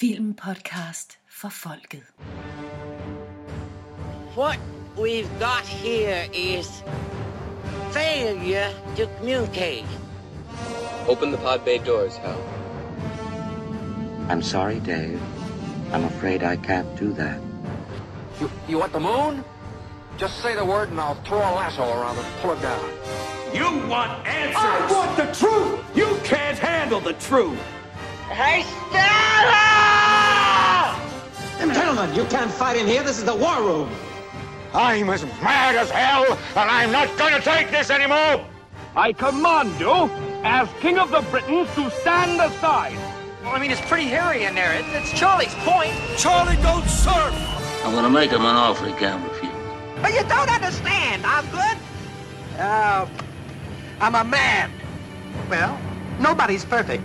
Filmpodcast for Folket. What we've got here is failure to communicate. Open the pod bay doors, Hal. I'm sorry, Dave. I'm afraid I can't do that. You want the moon? Just say the word and I'll throw a lasso around and pull it down. You want answers! I want the truth! You can't handle the truth! Hey, Stella! And gentlemen, you can't fight in here. This is the war room. I'm as mad as hell, and I'm not going to take this anymore! I command you, as King of the Britons, to stand aside. Well, I mean, it's pretty hairy in there. It's Charlie's point. Charlie, don't surf! I'm going to make him an offer he can't refuse. But you don't understand, Osgood. I'm a man. Well, nobody's perfect.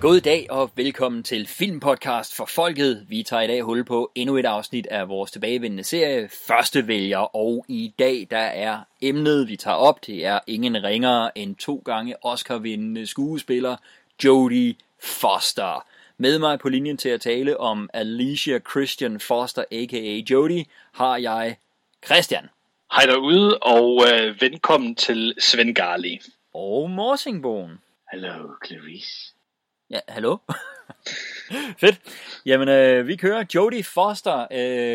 God dag og velkommen til Filmpodcast for Folket. Vi tager i dag hul på endnu et afsnit af vores tilbagevendende serie, Første Vælger. Og i dag, der er emnet, vi tager op, det er ingen ringere end 2 gange Oscar-vindende skuespiller Jodie Foster. Med mig på linjen til at tale om Alicia Christian Foster, a.k.a. Jodie, har jeg Christian. Hej derude, og velkommen til Svengali. Og Morsingbogen. Hallo, Clarice. Ja, hallo. Fedt. Jamen, vi kører Jodie Foster,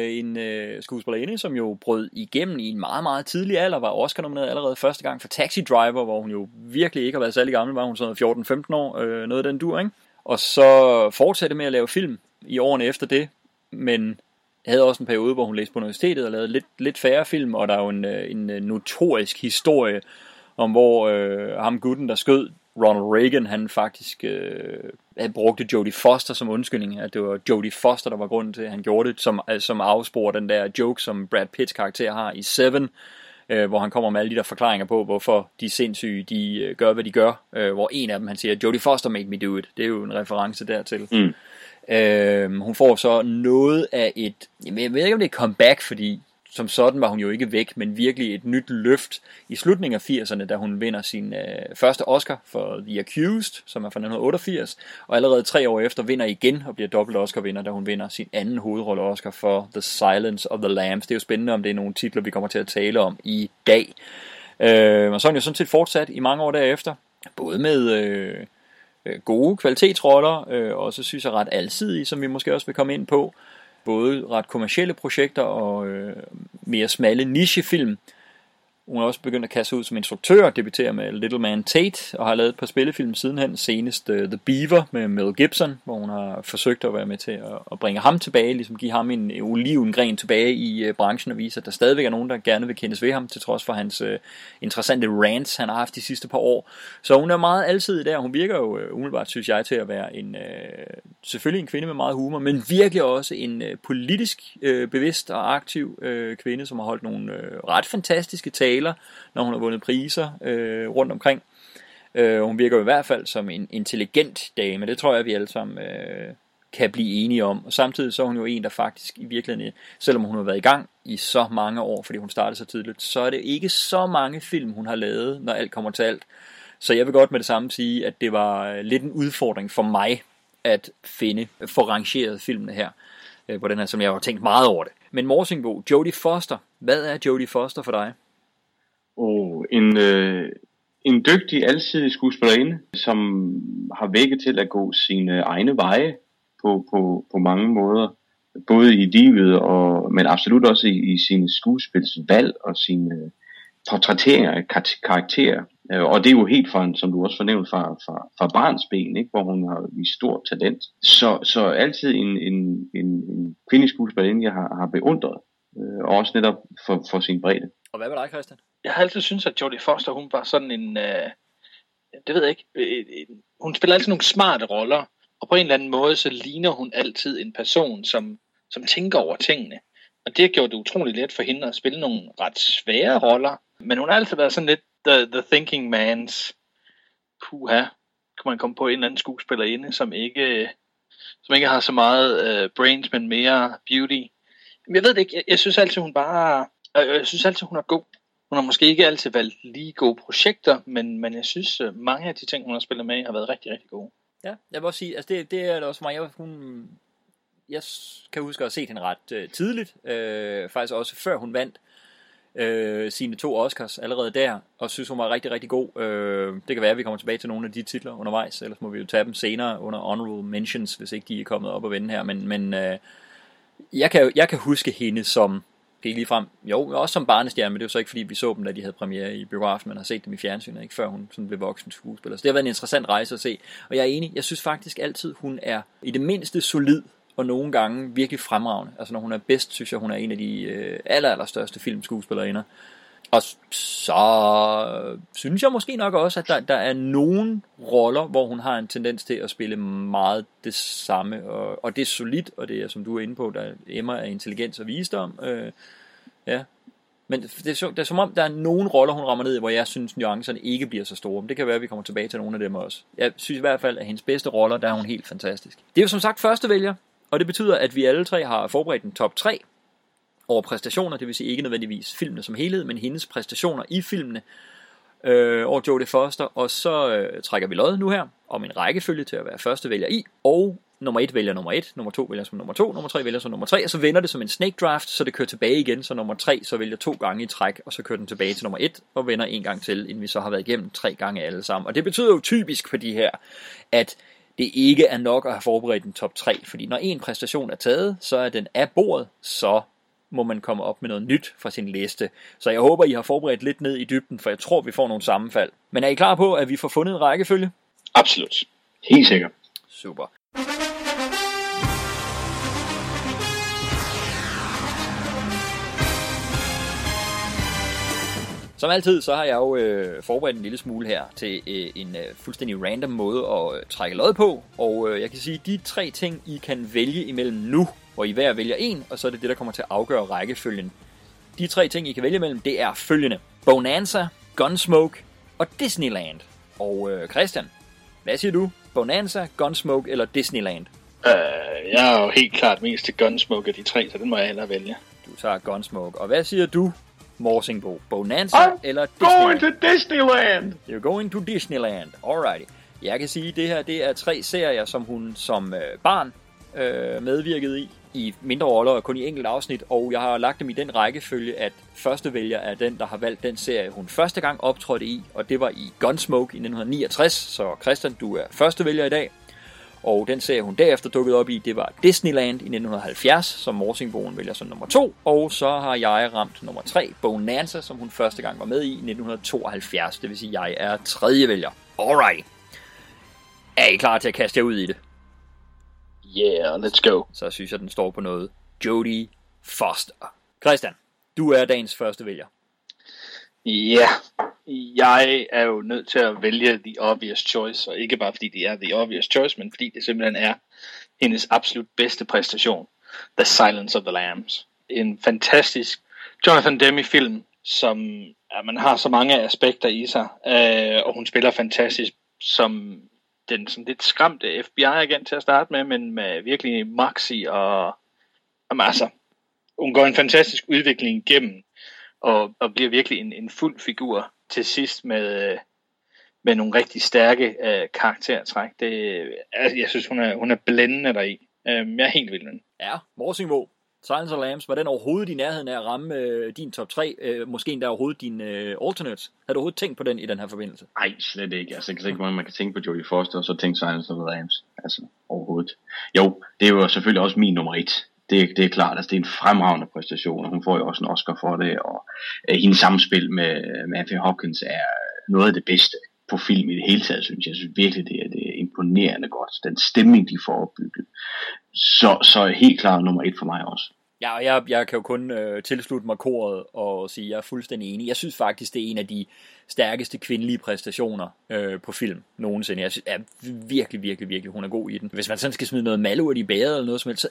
en skuespillerinde, som jo brød igennem i en meget, meget tidlig alder, var Oscar-nomineret allerede første gang for Taxi Driver, hvor hun jo virkelig ikke har været særlig gammel, var hun sådan 14-15 år, noget af den dur, ikke? Og så fortsatte med at lave film i årene efter det, men havde også en periode, hvor hun læste på universitetet og lavede lidt færre film, og der er jo en notorisk historie om, hvor ham gutten, der skød Ronald Reagan, han faktisk brugte Jodie Foster som undskyldning, at det var Jodie Foster, der var grunden til, at han gjorde det, som afsporer den der joke, som Brad Pitts karakter har i Seven, hvor han kommer med alle de der forklaringer på, hvorfor de sindssyge, de gør, hvad de gør, hvor en af dem, han siger, Jodie Foster made me do it, det er jo en reference dertil. Mm. Hun får så noget af et, jeg ved ikke om det er comeback, fordi som sådan var hun jo ikke væk, men virkelig et nyt løft i slutningen af 80'erne, da hun vinder sin første Oscar for The Accused, som er fra 1988, og allerede 3 år efter vinder igen og bliver dobbelt Oscar-vinder, da hun vinder sin anden hovedrolle Oscar for The Silence of the Lambs. Det er jo spændende, om det er nogle titler, vi kommer til at tale om i dag. Og så er hun jo sådan set fortsat i mange år derefter, både med gode kvalitetsroller, og så synes jeg ret alsidige, som vi måske også vil komme ind på. Både ret kommercielle projekter og mere smalle nichefilm. Hun er også begyndt at kaste ud som instruktør, debuterer med Little Man Tate og har lavet et par spillefilm sidenhen, senest The Beaver med Mel Gibson, hvor hun har forsøgt at være med til at bringe ham tilbage, ligesom give ham en olivengren tilbage i branchen og vise, at der stadigvæk er nogen, der gerne vil kendes ved ham, til trods for hans interessante rants, han har haft de sidste par år. Så hun er meget alsidig der, hun virker jo umiddelbart, synes jeg, til at være en selvfølgelig en kvinde med meget humor, men virkelig også en politisk bevidst og aktiv kvinde, som har holdt nogle ret fantastiske taler, når hun har vundet priser rundt omkring. Hun virker i hvert fald som en intelligent dame, det tror jeg, vi alle sammen kan blive enige om. Og samtidig så er hun jo en, der faktisk i virkeligheden, selvom hun har været i gang i så mange år, fordi hun startede så tidligt, så er det ikke så mange film, hun har lavet, når alt kommer til alt. Så jeg vil godt med det samme sige, at det var lidt en udfordring for mig at få rangeret filmene her, på den her, som jeg har tænkt meget over det. Men Morsingbo, Jodie Foster, hvad er Jodie Foster for dig? En dygtig, alsidig skuespillerinde, som har vækket til at gå sine egne veje på mange måder, både i livet, men absolut også i sine skuespilsvalg og sine portrætteringer af karakterer. Og det er jo helt som du også fornævnte, fra barnsben, ikke? Hvor hun har vist stort talent. Så altid en kvindelig skuespillerinde, jeg har beundret, og også netop for sin bredde. Og hvad med dig, Christian? Jeg har altid syntes, at Jodie Foster, hun var sådan en, det ved jeg ikke, hun spiller altid nogle smarte roller, og på en eller anden måde, så ligner hun altid en person, som tænker over tingene. Og det har gjort det utroligt let for hende at spille nogle ret svære roller, men hun har altid været sådan lidt the thinking man's, puha, kunne man komme på en eller anden skuespillerinde, som ikke har så meget brains, men mere beauty. Men jeg ved det ikke, jeg synes altid, hun er god. Hun har måske ikke altid valgt lige gode projekter, men jeg synes, mange af de ting, hun har spillet med, har været rigtig, rigtig gode. Ja, jeg vil også sige, altså det er der også for mig. Jeg kan huske at have set hende ret tidligt, faktisk også før hun vandt sine 2 Oscars allerede der, og synes hun var rigtig, rigtig god. Det kan være, at vi kommer tilbage til nogle af de titler undervejs, ellers må vi jo tage dem senere under Honorable Mentions, hvis ikke de er kommet op og vende her, men jeg kan huske hende som, ikke ligefrem, jo, også som barnestjerne, men det er jo så ikke, fordi vi så dem, da de havde premiere i biografen, men har set dem i fjernsynet, ikke før hun sådan blev voksen skuespiller. Så det har været en interessant rejse at se, og jeg er enig, jeg synes faktisk altid, hun er i det mindste solid, og nogle gange virkelig fremragende. Altså når hun er bedst, synes jeg, hun er en af de allerstørste filmskuespillerinder. Og så synes jeg måske nok også, at der er nogle roller, hvor hun har en tendens til at spille meget det samme. Og det er solidt, og det er, som du er inde på, der emmer af intelligens og visdom. Ja. Men det er som om, der er nogle roller, hun rammer ned, hvor jeg synes, nuancerne ikke bliver så store. Men det kan være, at vi kommer tilbage til nogle af dem også. Jeg synes i hvert fald, at hendes bedste roller, der er hun helt fantastisk. Det er jo som sagt første vælger. Og det betyder, at vi alle tre har forberedt en top 3 over præstationer, det vil sige ikke nødvendigvis filmene som helhed, men hendes præstationer i filmene over Jodie Foster. Og så trækker vi lod nu her om en rækkefølge til at være første vælger i. Og nummer 1 vælger nummer 1, nummer 2 vælger som nummer 2, nummer 3 vælger som nummer 3, og så vender det som en snake draft, så det kører tilbage igen, så nummer 3 så vælger 2 gange i træk, og så kører den tilbage til nummer 1, og vender en gang til, inden vi så har været igennem 3 gange alle sammen. Og det betyder jo typisk for de her, at det ikke er nok at have forberedt en top 3, fordi når en præstation er taget, så er den af bordet, så må man komme op med noget nyt fra sin liste. Så jeg håber, I har forberedt lidt ned i dybden, for jeg tror, vi får nogle sammenfald. Men er I klar på, at vi får fundet en rækkefølge? Absolut. Helt sikkert. Super. Som altid, så har jeg jo forberedt en lille smule her til en fuldstændig random måde at trække lod på. Og jeg kan sige, at de 3 ting, I kan vælge imellem nu, hvor I hver vælger en, og så er det det, der kommer til at afgøre rækkefølgen. De 3 ting, I kan vælge imellem, det er følgende. Bonanza, Gunsmoke og Disneyland. Og Christian, hvad siger du? Bonanza, Gunsmoke eller Disneyland? Jeg er jo helt klart mest til Gunsmoke af de 3, så den må jeg hellere vælge. Du tager Gunsmoke. Og hvad siger du? Morsingbo, Bonanza I'm eller Disneyland? Going to Disneyland! You're going to Disneyland, alrighty. Jeg kan sige, at det her det er 3 serier, som hun som barn medvirkede i mindre roller og kun i enkelt afsnit, og jeg har lagt dem i den rækkefølge, at første vælger er den, der har valgt den serie, hun første gang optrådte i, og det var i Gunsmoke i 1969, så Christian, du er første vælger i dag, og den serie, hun derefter dukkede op i, det var Disneyland i 1970, som Morsingboen vælger som nummer 2, og så har jeg ramt nummer 3, Bonanza, som hun første gang var med i 1972, det vil sige, jeg er tredje vælger. Alright. Er I klar til at kaste jer ud i det? Yeah, let's go. Så synes jeg, den står på noget. Jodie Foster. Christian, du er dagens første vælger. Ja, jeg er jo nødt til at vælge The Obvious Choice, og ikke bare fordi det er The Obvious Choice, men fordi det simpelthen er hendes absolut bedste præstation, The Silence of the Lambs. En fantastisk Jonathan Demme-film, som man har så mange aspekter i sig, og hun spiller fantastisk som den sådan lidt skræmte FBI-agent til at starte med, men med virkelig moxie og masser. Hun går en fantastisk udvikling igennem, og bliver virkelig en fuld figur til sidst med nogle rigtig stærke karaktertræk. Jeg synes, hun er blændende deri. Jeg er helt vild med den. Ja, Morsingbo, Silence of the Lambs, var den overhovedet i nærheden af at ramme din top 3? Måske endda overhovedet dine alternates? Har du overhovedet tænkt på den i den her forbindelse? Nej, slet ikke. Altså, jeg kan ikke, hvordan man kan tænke på Jodie Foster, og så tænke Silence of the Lambs. Altså, overhovedet. Jo, det er jo selvfølgelig også min nummer 1. Det er klart, altså det er en fremragende præstation, og hun får jo også en Oscar for det, og hendes samspil med Matthew Hopkins er noget af det bedste på film i det hele taget, synes jeg. Jeg synes virkelig, det er imponerende godt, den stemning, de får opbygget. Så helt klart nummer 1 for mig også. Ja, og jeg kan jo kun tilslutte mig koret og sige, at jeg er fuldstændig enig. Jeg synes faktisk, det er en af de stærkeste kvindelige præstationer på film nogensinde. Jeg synes, virkelig, hun er god i den. Hvis man sådan skal smide noget malurt i bæret eller noget som helst, så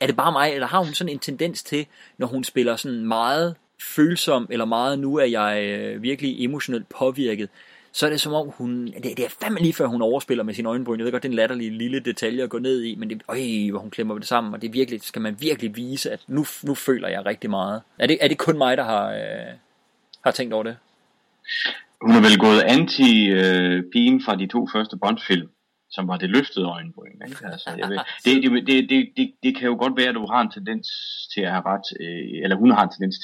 er det bare mig, eller har hun sådan en tendens til, når hun spiller sådan meget følsom, eller meget nu er jeg virkelig emotionelt påvirket, så er det som om hun, det er fandme lige før hun overspiller med sin øjenbryn, jeg ved godt, den latterlige lille detalje at gå ned i, men det, hvor hun klemmer det sammen, og det er virkelig, skal man virkelig vise, at nu føler jeg rigtig meget. Er det kun mig, der har tænkt over det? Hun er vel gået anti-pigen fra de 2 første Bond-film, som var det løftede øjenbryn. Ikke? Altså, jeg ved, det kan jo godt være, at du har en tendens til at have ret, eller hun har en tendens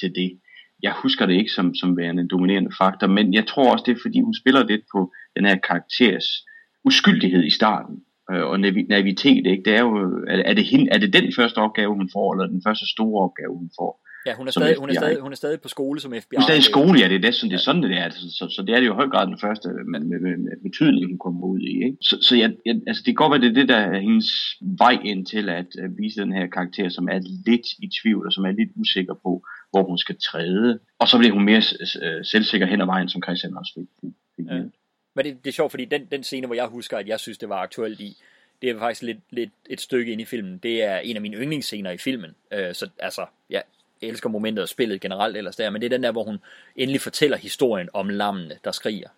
til det. Jeg husker det ikke som værende en dominerende faktor, men jeg tror også, det er, fordi hun spiller lidt på den her karakteres uskyldighed i starten, og naivitet, ikke? Det er jo, er det den første opgave, hun får, eller den første store opgave, hun får? Ja, hun er stadig på skole som FBI. Hun er stadig i skole, ja, det er sådan, det er. Så det er det jo i høj grad den første betydning, hun kommer ud i. Ikke? Så jeg, altså, det kan godt være, det er det, der er hendes vej ind til at vise den her karakter, som er lidt i tvivl, og som er lidt usikker på, hvor hun skal træde. Og så bliver hun mere selvsikker hen ad vejen, som Christian også fik. Ja. Men det er sjovt, fordi den scene, hvor jeg husker, at jeg synes, det var aktuelt i, det er faktisk lidt et stykke inde i filmen. Det er en af mine yndlingsscener i filmen. Så altså, ja. Jeg elsker momentet og spillet generelt ellers der, men det er den der, hvor hun endelig fortæller historien om lammene, der skriger,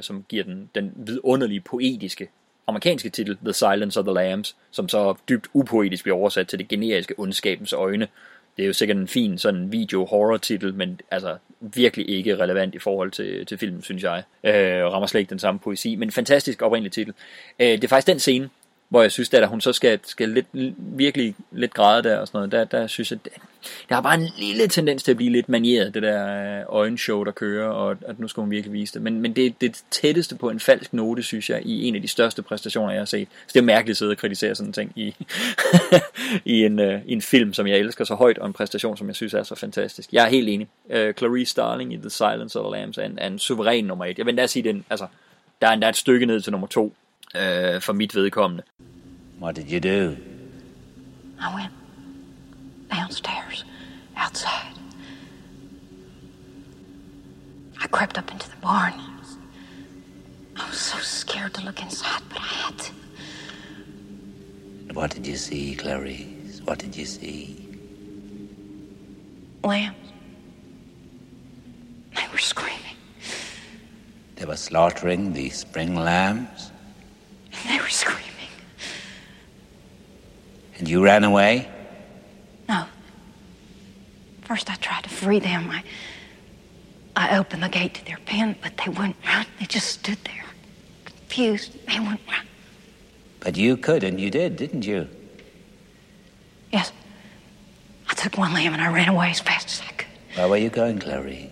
som giver den vidunderlige, poetiske, amerikanske titel, The Silence of the Lambs, som så dybt upoetisk bliver oversat til det generiske ondskabens øjne. Det er jo sikkert en fin sådan video-horror-titel, men altså virkelig ikke relevant i forhold til filmen, synes jeg. Rammer slet ikke den samme poesi, men fantastisk oprindelig titel. Det er faktisk den scene, hvor jeg synes, at da hun så skal virkelig lidt græde der og sådan noget, der synes jeg, der har bare en lille tendens til at blive lidt manieret, det der øjenshow, der kører, og at nu skal hun virkelig vise det. Men det er det tætteste på en falsk note, synes jeg, i en af de største præstationer, jeg har set. Så det er mærkeligt at sidde og kritisere sådan en ting i en film, som jeg elsker så højt, og en præstation, som jeg synes er så fantastisk. Jeg er helt enig. Clarice Starling i The Silence of the Lambs er en suveræn nummer 1. Jeg vil da sige, der er endda et stykke ned til nummer 2. For mit vedkommende. What did you do? I went downstairs, outside. I crept up into the barn. I was so scared to look inside, but I had to. What did you see, Clarice? What did you see? Lambs. They were screaming. They were slaughtering the spring lambs? They were screaming. And you ran away? No. First I tried to free them. I opened the gate to their pen, but they wouldn't run. They just stood there, confused. They wouldn't run. But you could, and you did, didn't you? Yes. I took one lamb and I ran away as fast as I could. Where were you going, Clary?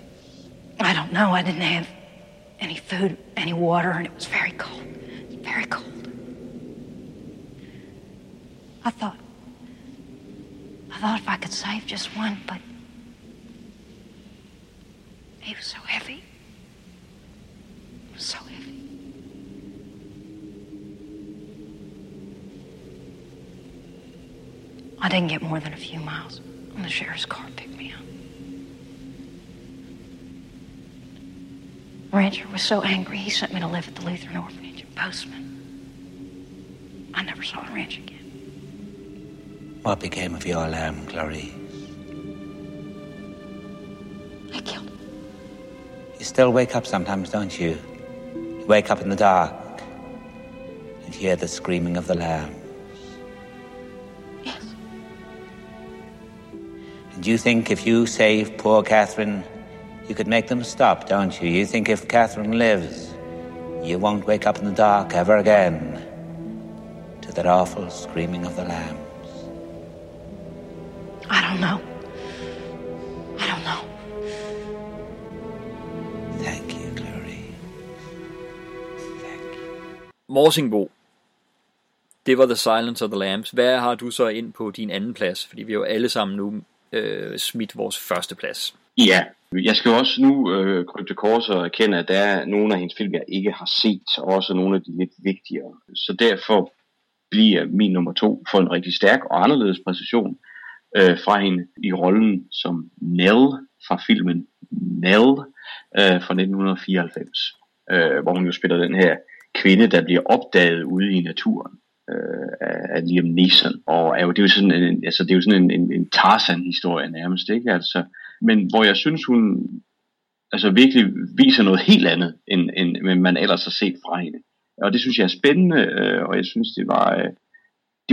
I don't know. I didn't have any food, any water, and it was very cold. Very cold. I thought if I could save just one, but he was so heavy. He was so heavy. I didn't get more than a few miles when the sheriff's car picked me up. Rancher was so angry, he sent me to live at the Lutheran orphanage in Postman. I never saw a ranch again. What became of your lamb, Clarice? I killed him. You still wake up sometimes, don't you? You wake up in the dark and hear the screaming of the lambs. Yes. And you think if you save poor Catherine, you could make them stop, don't you? You think if Catherine lives, you won't wake up in the dark ever again to that awful screaming of the lambs. I don't know. Thank you, Glory. Thank you. Morsingbo. Det var The Silence of the Lambs. Hvad har du så ind på din anden plads? Fordi vi jo alle sammen nu smidt vores første plads. Ja, jeg skal jo også nu krybe til kors og erkende, at der er nogle af hendes film, jeg ikke har set, og også nogle af de lidt vigtigere. Så derfor bliver min nummer 2 for en rigtig stærk og anderledes præcision fra hende i rollen som Nell fra filmen Nell fra 1994, hvor hun jo spiller den her kvinde, der bliver opdaget ude i naturen af Liam Neeson, og det er jo sådan en, altså det er jo sådan en Tarzan-historie nærmest, ikke? Altså, men hvor jeg synes hun altså virkelig viser noget helt andet end man ellers har set fra hende, og det synes jeg er spændende, og jeg synes det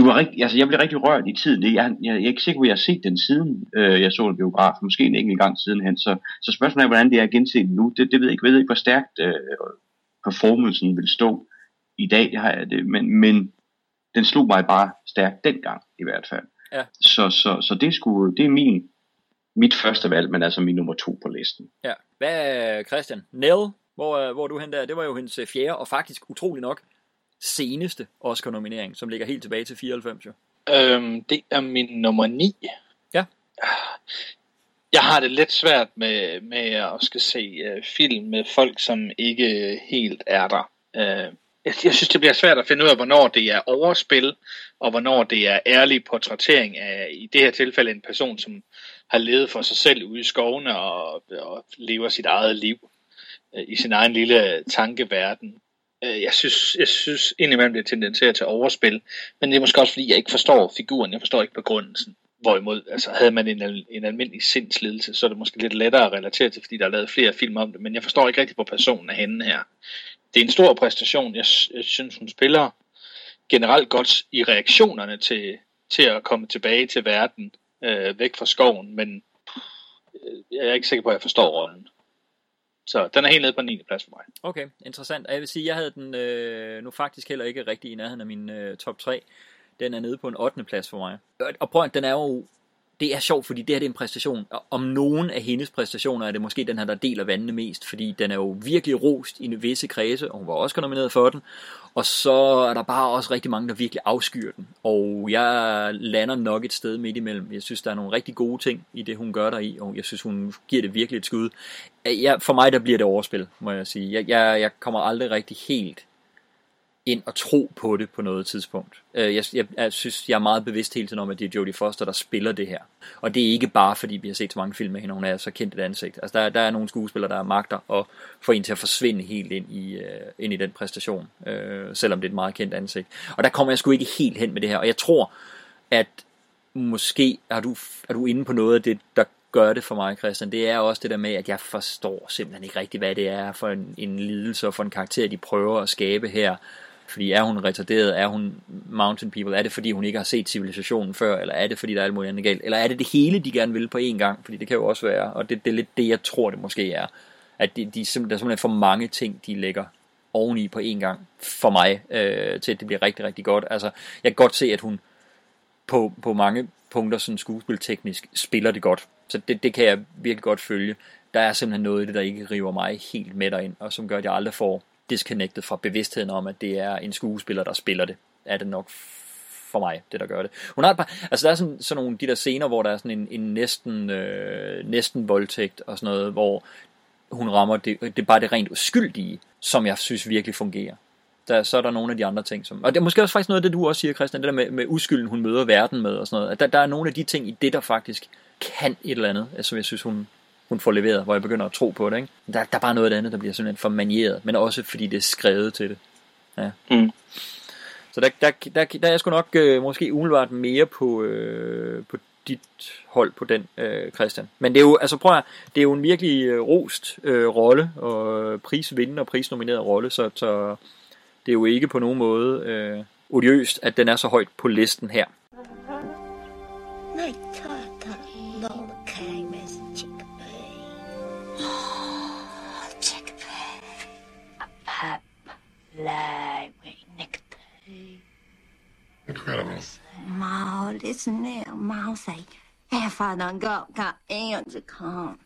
var rigtig, altså jeg blev rigtig rørt i tiden. Jeg er ikke sikker på, at jeg har set den siden, jeg så den biograf. Måske en enkelt gang sidenhen. Så spørgsmålet er, hvordan det er genset nu. Det ved jeg ikke, hvor stærkt performancen vil stå i dag har jeg det, men den slog mig bare stærkt dengang i hvert fald. Ja. Så det er mit første valg, men altså min nummer 2 på listen. Ja. Hvad, Christian? Nell, hvor du hen der? Det var jo hendes fjerde og faktisk utrolig nok seneste Oscar-nominering, som ligger helt tilbage til 94. Det er min nummer 9. Ja. Jeg har det lidt svært med at skal se film med folk, som ikke helt er der. Jeg synes, det bliver svært at finde ud af, hvornår det er overspil, og hvornår det er ærlig portrættering af, i det her tilfælde, en person, som har levet for sig selv ude i skovene og lever sit eget liv i sin egen lille tankeverden. Jeg synes indimellem bliver tendenseret til overspil, men det er måske også, fordi jeg ikke forstår figuren, jeg forstår ikke begrundelsen. Hvorimod, altså, havde man en almindelig sindslidelse, så er det måske lidt lettere at relatere til, fordi der er lavet flere film om det, men jeg forstår ikke rigtig, hvor personen er henne her. Det er en stor præstation. Jeg synes, hun spiller generelt godt i reaktionerne til at komme tilbage til verden, væk fra skoven, men jeg er ikke sikker på, at jeg forstår rollen. Så den er helt nede på den 9. plads for mig. Okay, interessant. Og jeg vil sige, at jeg havde den nu faktisk heller ikke rigtig i nærheden af min top 3. Den er nede på en 8. plads for mig. Og prøv at den er jo... Det er sjovt, fordi det her det er en præstation. Og om nogen af hendes præstationer er det måske den her, der deler vandene mest. Fordi den er jo virkelig rost i visse kredse, og hun var også nomineret for den. Og så er der bare også rigtig mange, der virkelig afskyr den. Og jeg lander nok et sted midt imellem. Jeg synes, der er nogle rigtig gode ting i det, hun gør deri. Og jeg synes, hun giver det virkelig et skud. For mig, der bliver det overspil, må jeg sige. Jeg kommer aldrig rigtig helt... ind og tro på det på noget tidspunkt. Jeg synes, jeg er meget bevidst hele tiden om, at det er Jodie Foster, der spiller det her. Og det er ikke bare, fordi vi har set så mange film med hende, hun er så kendt et ansigt. Altså, der er nogle skuespillere, der magter at få en til at forsvinde helt ind i den præstation, selvom det er et meget kendt ansigt. Og der kommer jeg sgu ikke helt hen med det her. Og jeg tror, at måske er du inde på noget af det, der gør det for mig, Christian. Det er også det der med, at jeg forstår simpelthen ikke rigtigt, hvad det er for en lidelse og for en karakter, de prøver at skabe her. Fordi er hun retarderet? Er hun mountain people? Er det fordi hun ikke har set civilisationen før? Eller er det fordi der er alt muligt andet galt? Eller er det det hele de gerne vil på én gang? Fordi det kan jo også være. Og det er lidt det jeg tror det måske er. At der er simpelthen for mange ting de lægger oveni på én gang. For mig til at det bliver rigtig rigtig godt. Altså jeg kan godt se at hun på mange punkter sådan skuespilteknisk spiller det godt. Så det kan jeg virkelig godt følge. Der er simpelthen noget i det der ikke river mig helt med derind. Og som gør at jeg aldrig får disconnected fra bevidstheden om, at det er en skuespiller, der spiller det, er det nok for mig, det der gør det. Hun har et par, altså der er sådan nogle de der scener, hvor der er sådan en næsten voldtægt og sådan noget, hvor hun rammer det er bare det rent uskyldige, som jeg synes virkelig fungerer. Så er der nogle af de andre ting, som, og det er måske også faktisk noget af det, du også siger, Christian, det der med uskylden, hun møder verden med og sådan noget, at der er nogle af de ting i det, der faktisk kan et eller andet, som jeg synes, hun får leveret, hvor jeg begynder at tro på det, ikke? Der er bare noget andet, der bliver simpelthen for manieret, men også fordi det er skrevet til det. Ja. Mm. Så der er jeg sgu nok måske umiddelbart mere på dit hold på den, Christian. Men det er jo, altså prøv at, det er jo en virkelig rost rolle, og prisvindende og prisnomineret rolle, så det er jo ikke på nogen måde odiøst, at den er så højt på listen her. Incredible. Ma, listen now. Ma, say, if I done got ants to come.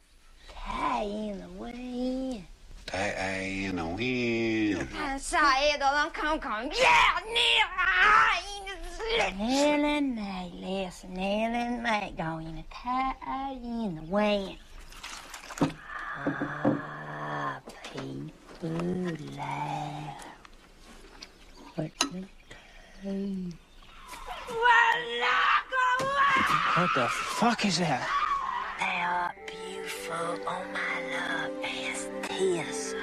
Tie in the wind. Tie in the wind. I say, it don't come. Yeah, Neil, I ain't a Neil and May, listen, Neil and May going to tie in the wind. Ah, people laugh. What me? What the fuck is that? They are beautiful, oh my love, as tears.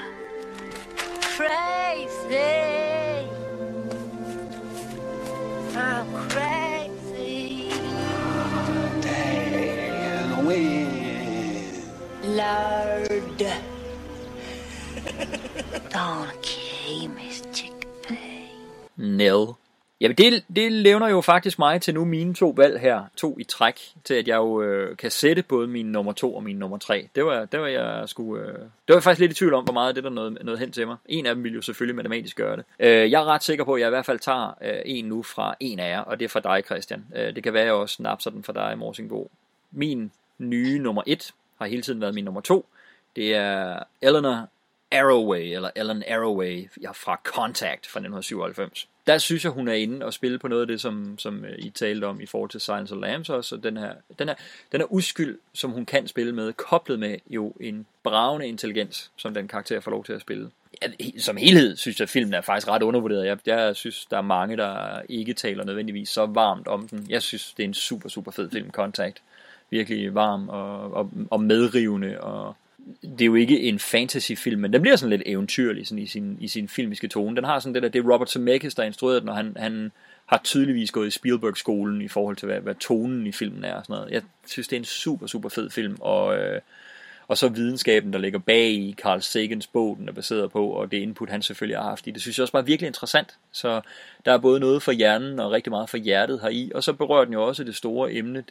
Crazy. I'm crazy. Damn, Lord. Don't kill me, chickpea. Nell. Jamen det levner jo faktisk mig til nu mine to valg her, to i træk, til at jeg jo kan sætte både min nummer 2 og min nummer 3. Det var jeg faktisk lidt i tvivl om, hvor meget af det der noget hen til mig. En af dem ville jo selvfølgelig matematisk gøre det. Jeg er ret sikker på, at jeg i hvert fald tager en nu fra en af jer, og det er fra dig, Christian. Det kan være, at jeg også napser den fra dig, Morsingbo. Min nye nummer 1 har hele tiden været min nummer 2. Det er Ellen Arroway fra Contact fra 1997. Der synes jeg, hun er inde og spille på noget af det, som I talte om i forhold til Silence of the Lambs også. Og den her uskyld, som hun kan spille med, koblet med jo en bragende intelligens, som den karakter får lov til at spille. Som helhed synes jeg, at filmen er faktisk ret undervurderet. Jeg synes, der er mange, der ikke taler nødvendigvis så varmt om den. Jeg synes, det er en super, super fed film, Contact. Virkelig varm og medrivende, og det er jo ikke en fantasyfilm, men den bliver sådan lidt eventyrlig sådan i sin filmiske tone. Den har sådan det er Robert Zemeckis, der instruerede den, og han har tydeligvis gået i Spielberg-skolen i forhold til, hvad tonen i filmen er og sådan noget. Jeg synes, det er en super, super fed film, og så videnskaben, der ligger bag i Carl Sagans bog, den er baseret på, og det input, han selvfølgelig har haft i. Det synes jeg også bare virkelig interessant. Så der er både noget for hjernen og rigtig meget for hjertet heri, og så berører den jo også det store emne,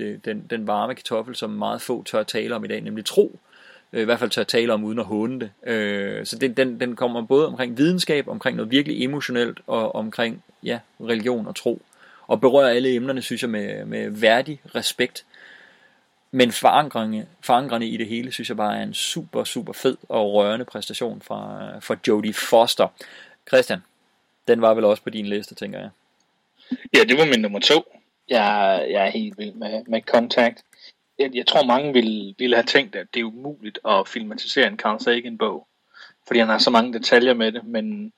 den varme kartoffel, som meget få tør tale om i dag, nemlig tro. I hvert fald tør tale om uden at håne det. Så den kommer både omkring videnskab, omkring noget virkelig emotionelt, og omkring religion og tro. Og berører alle emnerne, synes jeg, med værdig respekt. Men forankrende i det hele, synes jeg bare er en super, super fed og rørende præstation fra Jodie Foster. Christian, den var vel også på din liste, tænker jeg. Ja, det var min nummer 2. Jeg er helt vild med Contact. Jeg tror, mange ville have tænkt, at det er umuligt at filmatisere en Carl Sagan-bog, fordi han har så mange detaljer med det, men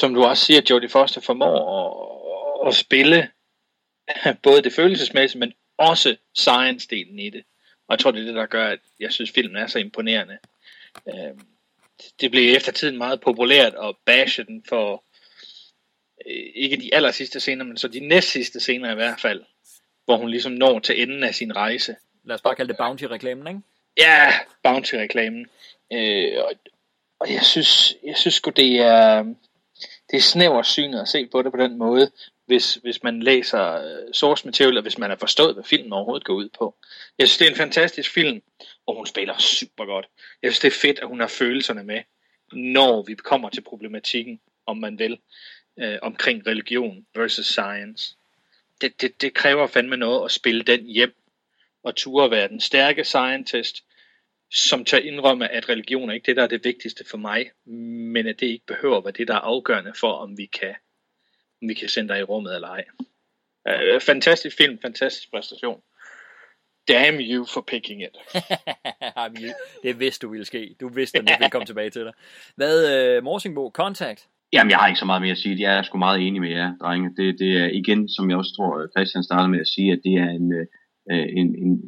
som du også siger, Jodie Foster formår at spille både det følelsesmæssige, men også science-delen i det. Og jeg tror, det er det, der gør, at jeg synes, filmen er så imponerende. Det blev i eftertiden meget populært at bashe den for, ikke de aller sidste scener, men så de næst sidste scener i hvert fald, hvor hun ligesom når til enden af sin rejse. Lad os bare kalde det Bounty-reklamen, ikke? Ja, Bounty-reklamen. Og jeg synes sgu, det er snæversynet at se på det på den måde, hvis man læser source material, og hvis man har forstået, hvad filmen overhovedet går ud på. Jeg synes, det er en fantastisk film, og hun spiller super godt. Jeg synes, det er fedt, at hun har følelserne med, når vi kommer til problematikken, om man vil, omkring religion versus science. Det kræver fandme noget at spille den hjem og ture at være den stærke scientist, som tør indrømme, at religion er ikke det, der er det vigtigste for mig, men at det ikke behøver at være det, der er afgørende for, om vi kan sende dig i rummet eller ej. Fantastisk film, fantastisk præstation. Damn you for picking it. Det vidste du ville ske. Du vidste, at det ville komme tilbage til dig. Hvad, Morsingbo, Contact? Jamen, jeg har ikke så meget mere at sige. Jeg er sgu meget enig med jer, drenge. Det er igen, som jeg også tror, Christian startede med at sige, at det er en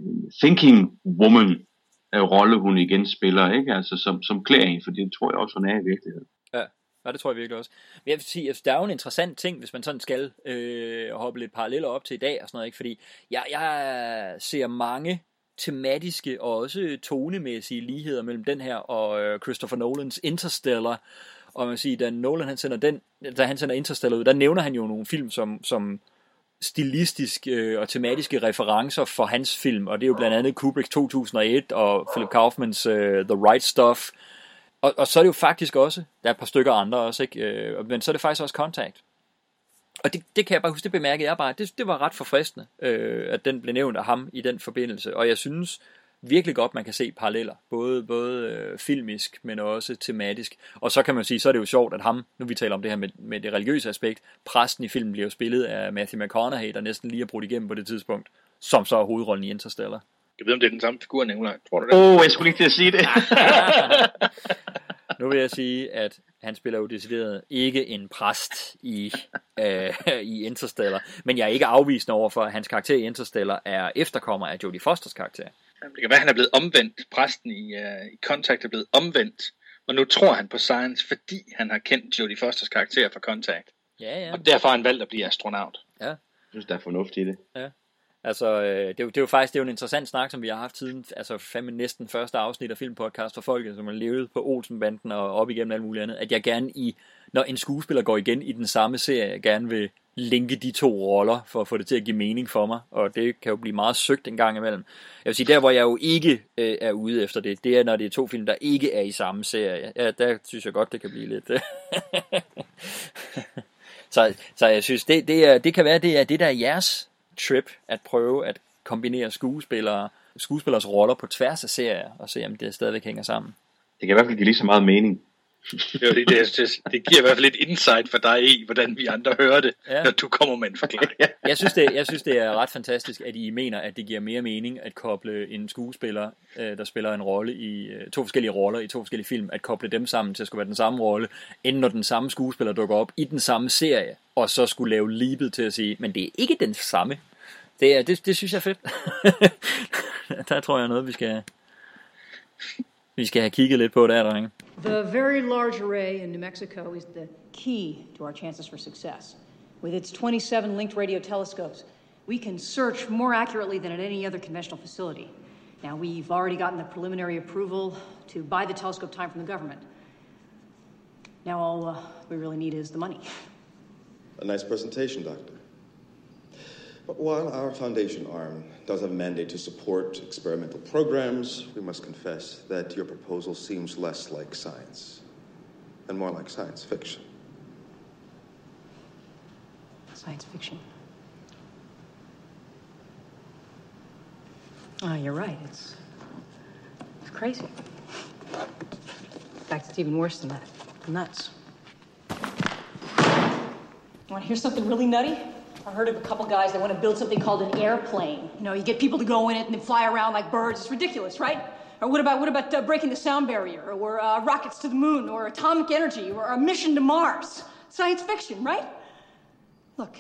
thinking woman-rolle, hun igen spiller, ikke? Altså som klæder hende, for det tror jeg også, hun er i virkeligheden. Ja, det tror jeg virkelig også. Men jeg vil sige, at der er jo en interessant ting, hvis man sådan skal hoppe lidt paralleller op til i dag og sådan noget, ikke? Fordi jeg ser mange tematiske og også tonemæssige ligheder mellem den her og Christopher Nolans Interstellar. Og man siger, da Nolan han sender Interstellar ud, der nævner han jo nogle film som stilistiske og tematiske referencer for hans film, og det er jo blandt andet Kubrick 2001 og Philip Kaufmans The Right Stuff, og så er det jo faktisk også, der er et par stykker andre også, ikke? Men så er det faktisk også Contact. Og det kan jeg bare huske, det bemærkede jeg bare, det var ret forfriskende, at den blev nævnt af ham i den forbindelse, og jeg synes virkelig godt, man kan se paralleller, både filmisk, men også tematisk. Og så kan man sige, så er det jo sjovt, at ham, nu vi taler om det her med det religiøse aspekt, præsten i filmen bliver jo spillet af Matthew McConaughey, der næsten lige er brudt igennem på det tidspunkt, som så er hovedrollen i Interstellar. Jeg ved, om det er den samme figur, Nicolaj, tror du det? Jeg skulle ikke til at sige det. Nu vil jeg sige, at han spiller jo decideret ikke en præst i Interstellar, men jeg er ikke afvisende overfor, at hans karakter i Interstellar er efterkommer af Jodie Fosters karakter. Det kan være, han er blevet omvendt. Præsten i Contact er blevet omvendt. Og nu tror han på science, fordi han har kendt Jodie Fosters karakter fra Contact. Ja. Og derfor har han valgt at blive astronaut. Ja. Jeg synes, der er fornuft i det. Ja. Altså, det er jo faktisk det er en interessant snak, som vi har haft siden, altså fandme næsten første afsnit af Filmpodcast for Folket, som har levet på Olsenbanden og op igennem alt muligt andet, at jeg gerne når en skuespiller går igen i den samme serie, jeg gerne vil linke de to roller, for at få det til at give mening for mig, og det kan jo blive meget søgt en gang imellem. Jeg vil sige, der hvor jeg jo ikke er ude efter det, det er når det er to film, der ikke er i samme serie. Ja, der synes jeg godt, det kan blive lidt... Så jeg synes, det kan være, det er det der er jeres trip, at prøve at kombinere skuespillers roller på tværs af serier, og se om det stadigvæk hænger sammen. Det kan i hvert fald give lige så meget mening. Det giver i hvert fald lidt insight for dig i, hvordan vi andre hører det, ja. Når du kommer med en forklaring. Jeg synes, det er ret fantastisk, at I mener, at det giver mere mening at koble en skuespiller, der spiller en rolle i to forskellige roller i to forskellige film, at koble dem sammen til at skulle være den samme rolle, end når den samme skuespiller dukker op i den samme serie, og så skulle lave leapet til at sige, men det er ikke den samme. Det synes jeg er fedt. Der tror jeg er noget, vi skal have kigget lidt på, der drenge. The very large array in New Mexico is the key to our chances for success. With its 27 linked radio telescopes, we can search more accurately than at any other conventional facility. Now, we've already gotten the preliminary approval to buy the telescope time from the government. Now, all we really need is the money. A nice presentation, Doctor. But while our foundation arm does have a mandate to support experimental programs, we must confess that your proposal seems less like science and more like science fiction. Science fiction. Ah, you're right. It's crazy. In fact, it's even worse than that. Nuts. Want to hear something really nutty? I heard of a couple guys that want to build something called an airplane. You know, you get people to go in it and then fly around like birds. It's ridiculous, right? Or what about breaking the sound barrier, or rockets to the moon, or atomic energy, or a mission to Mars? Science fiction, right? Look,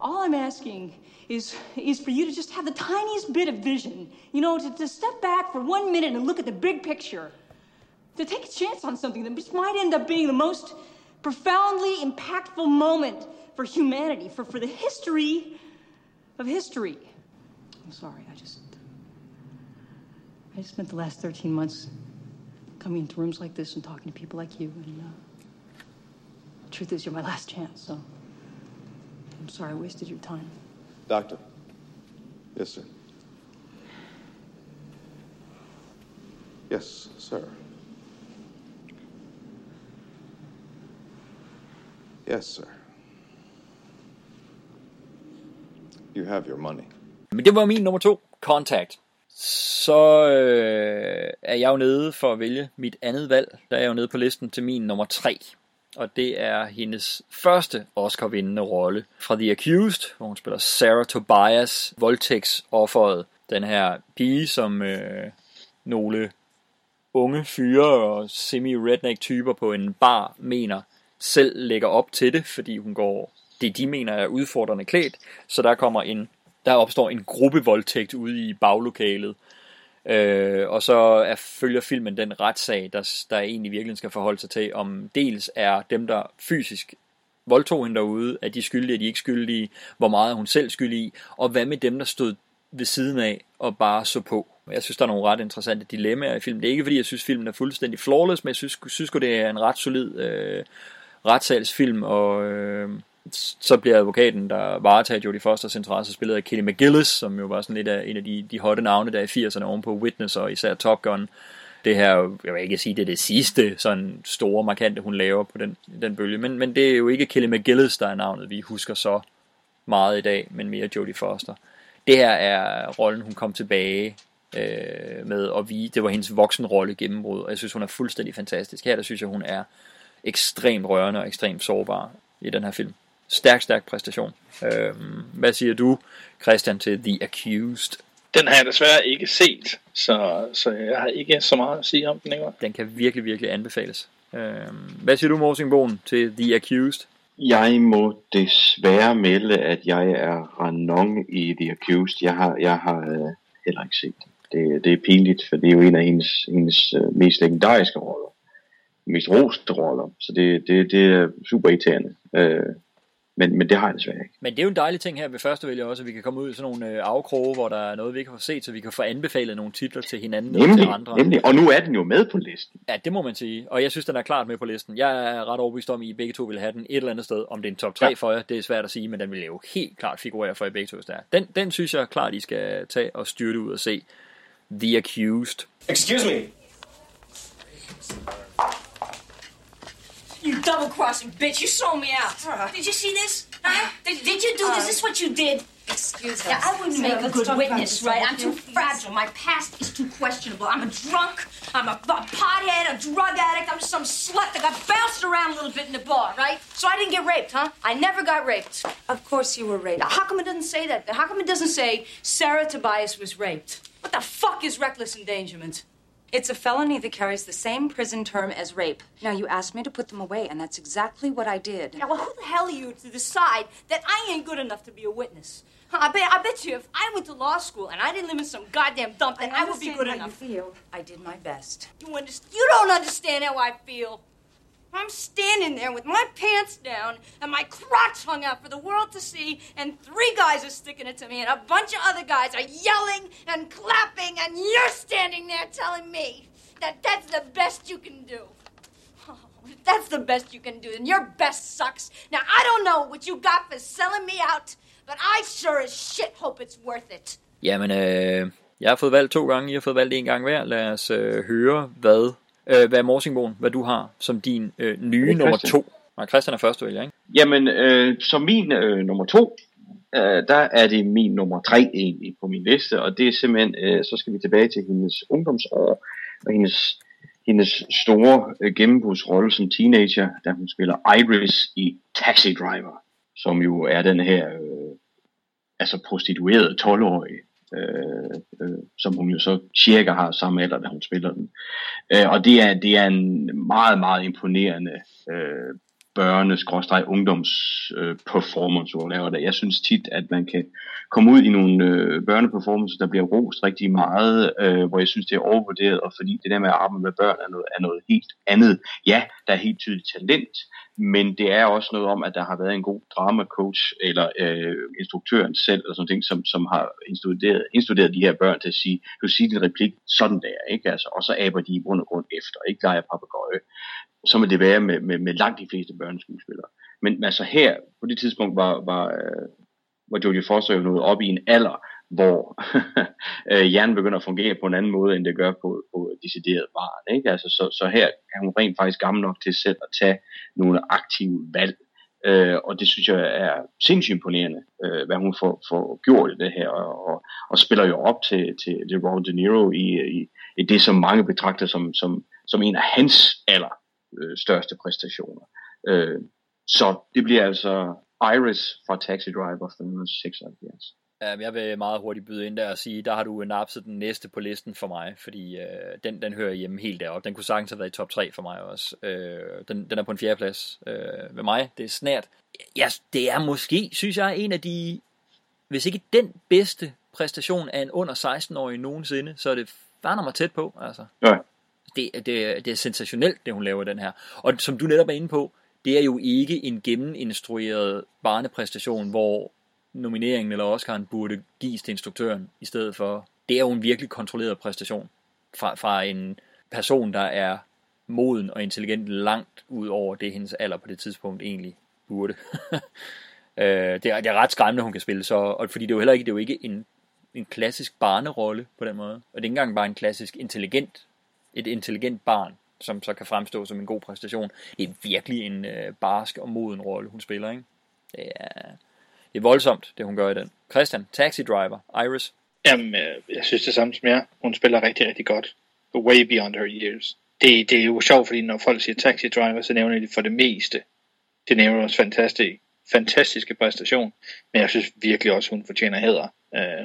all I'm asking is for you to just have the tiniest bit of vision. You know, to step back for 1 minute and look at the big picture. To take a chance on something that just might end up being the most profoundly impactful moment for humanity, for the history of history. I'm sorry, I just spent the last 13 months coming into rooms like this and talking to people like you, and the truth is you're my last chance, so I'm sorry I wasted your time. Doctor. Yes, sir. Yes, sir. Yes, sir. You have your money. Men det var min nummer 2, Contact. Så er jeg jo nede for at vælge mit andet valg. Der er jeg jo nede på listen til min nummer 3. Og det er hendes første Oscar-vindende rolle fra The Accused, hvor hun spiller Sarah Tobias, voldtægtsofferet. Den her pige, som nogle unge fyre og semi-redneck-typer på en bar mener selv lægger op til det, fordi hun går... Det de mener er udfordrende klædt, så der opstår en gruppevoldtægt ude i baglokalet, og så følger filmen den retssag, der egentlig virkelig skal forholde sig til, om dels er dem der fysisk voldtog hende derude, er de skyldige, er de ikke skyldige, hvor meget er hun selv skyldig i, og hvad med dem der stod ved siden af og bare så på. Jeg synes der er nogle ret interessante dilemmaer i filmen. Det er ikke fordi jeg synes filmen er fuldstændig flawless, men jeg synes det er en ret solid retssalsfilm, og så bliver advokaten, der varetager Jodie Fosters interesse, spillet af Kelly McGillis, som jo var sådan lidt af en af de hotte navne der i 80'erne ovenpå Witness og især Top Gun. Det her, jeg vil ikke sige, det er det sidste sådan store markante hun laver på den bølge, men det er jo ikke Kelly McGillis der er navnet vi husker så meget i dag, men mere Jodie Foster. Det her er rollen hun kom tilbage med, og det var hendes voksenrolle gennembrud, og jeg synes hun er fuldstændig fantastisk her. Der synes jeg hun er ekstremt rørende og ekstremt sårbar i den her film. Stærk præstation. Hvad siger du, Christian, til The Accused? Den har jeg desværre ikke set, så jeg har ikke så meget at sige om den, ikke? Den kan virkelig, virkelig anbefales. Hvad siger du, Morsingboen, til The Accused? Jeg må desværre melde, at jeg er ranon i The Accused. Jeg har heller ikke set den. Det er pinligt, for det er jo en af hendes mest legendariske roller. Mest roste roller. Så det er super irriterende. Men det har jeg desværre ikke. Men det er jo en dejlig ting her ved Førstevælger også, at vi kan komme ud i sådan nogle afkroge, hvor der er noget, vi ikke har set, så vi kan få anbefalet nogle titler til hinanden, nemlig, og til andre. Nemlig, og nu er den jo med på listen. Ja, det må man sige, og jeg synes, den er klart med på listen. Jeg er ret overbevist om, at I begge to vil have den et eller andet sted, om det er en top 3 for jer, det er svært at sige, men den vil jo helt klart figurere for jer begge to, hvis det er. Den synes jeg klart, I skal tage og styrte ud og se. The Accused. Excuse me. You double-crossing bitch, you sold me out. Did you see this? Huh? Did you do this? Is this what you did? Excuse me. Now, I wouldn't make a good witness, right? I'm too fragile. My past is too questionable. I'm a drunk. I'm a pothead, a drug addict. I'm some slut that got bounced around a little bit in the bar, right? So I didn't get raped, huh? I never got raped. Of course you were raped. How come it doesn't say that? How come it doesn't say Sarah Tobias was raped? What the fuck is reckless endangerment? It's a felony that carries the same prison term as rape. Now, you asked me to put them away, and that's exactly what I did. Now, well, who the hell are you to decide that I ain't good enough to be a witness? Huh, I bet you if I went to law school and I didn't live in some goddamn dump, then I would be good enough. I understand how you feel. I did my best. You don't understand how I feel. I'm standing there with my pants down and my crotch hung out for the world to see, and 3 guys are sticking it to me, and a bunch of other guys are yelling and clapping, and you're standing there telling me that that's the best you can do. Oh, if that's the best you can do, then your best sucks. Now, I don't know what you got for selling me out, but I sure as shit hope it's worth it. Jamen, jeg har fået valgt 2 gange, I har fået valgt 1 gang hver. Lad os høre, hvad er Morsingbogen, hvad du har som din nye nummer 2? Nej, Christian er første vælger, ikke? Jamen, som min nummer 2, der er det min nummer 3 egentlig på min liste, og det er simpelthen, så skal vi tilbage til hendes ungdomsår, og hendes store gennembrudsrolle som teenager, da hun spiller Iris i Taxi Driver, som jo er den her prostituerede 12-årige, som hun jo så cirka har samme alder, da hun spiller den. Og det er en meget, meget imponerende børne-ungdoms-performance, hun laver der. Jeg synes tit, at man kan komme ud i nogle børneperformances, der bliver rost rigtig meget, hvor jeg synes, det er overvurderet, og fordi det der med at arbejde med børn er noget helt andet. Ja, der er helt tydeligt talent, men det er også noget om, at der har været en god dramacoach, eller instruktøren selv, eller sådan ting, som har instuderet de her børn til at sige, du siger din replik, sådan der, ikke? Altså, og så aber de i bund og grund efter, ikke? Der er papegøje. Så må det være med langt de fleste børneskuespillere. Men altså her, på det tidspunkt, var Jodie Foster jo nået op i en alder, hvor hjernen begynder at fungere på en anden måde, end det gør på decideret barn. Ikke? Altså, så her er hun rent faktisk gammel nok til selv at tage nogle aktive valg. Og det synes jeg er sindssygt imponerende, hvad hun får gjort i det her, og spiller jo op til Robert De Niro i det, som mange betragter som en af hans alder største præstationer. Så det bliver altså Iris fra Taxi Driver 576. Jeg vil meget hurtigt byde ind der og sige, der har du napset den næste på listen for mig, fordi den hører hjemme helt deroppe. Den kunne sagtens have været i top 3 for mig også. Den er på en 4. plads ved mig. Det er snært. Ja, det er måske, synes jeg, en af de, hvis ikke den bedste præstation af en under 16-årig nogensinde, så er det fandme mig tæt på. Altså. Ja. Det er sensationelt, det hun laver den her. Og som du netop er inde på, det er jo ikke en genneminstrueret barnepræstation, hvor nomineringen eller Oscaren burde gives til instruktøren i stedet for. Det er jo en virkelig kontrolleret præstation fra en person, der er moden og intelligent langt ud over det, hendes alder på det tidspunkt egentlig burde. Det er ret skræmmende, hun kan spille så, og fordi det er jo heller ikke, det er jo ikke en klassisk barnerolle på den måde, og det er ikke engang bare en klassisk intelligent barn, som så kan fremstå som en god præstation. Det er virkelig en barsk og moden rolle, hun spiller, ikke? Det er voldsomt, det hun gør i den. Christian, Taxi Driver, Iris. Jamen, jeg synes det samme som jer. Hun spiller rigtig, rigtig godt. Way beyond her years. Det er jo sjovt, fordi når folk siger Taxi Driver, så nævner de for det meste. Det nævner også fantastiske præstation. Men jeg synes virkelig også, hun fortjener hæder.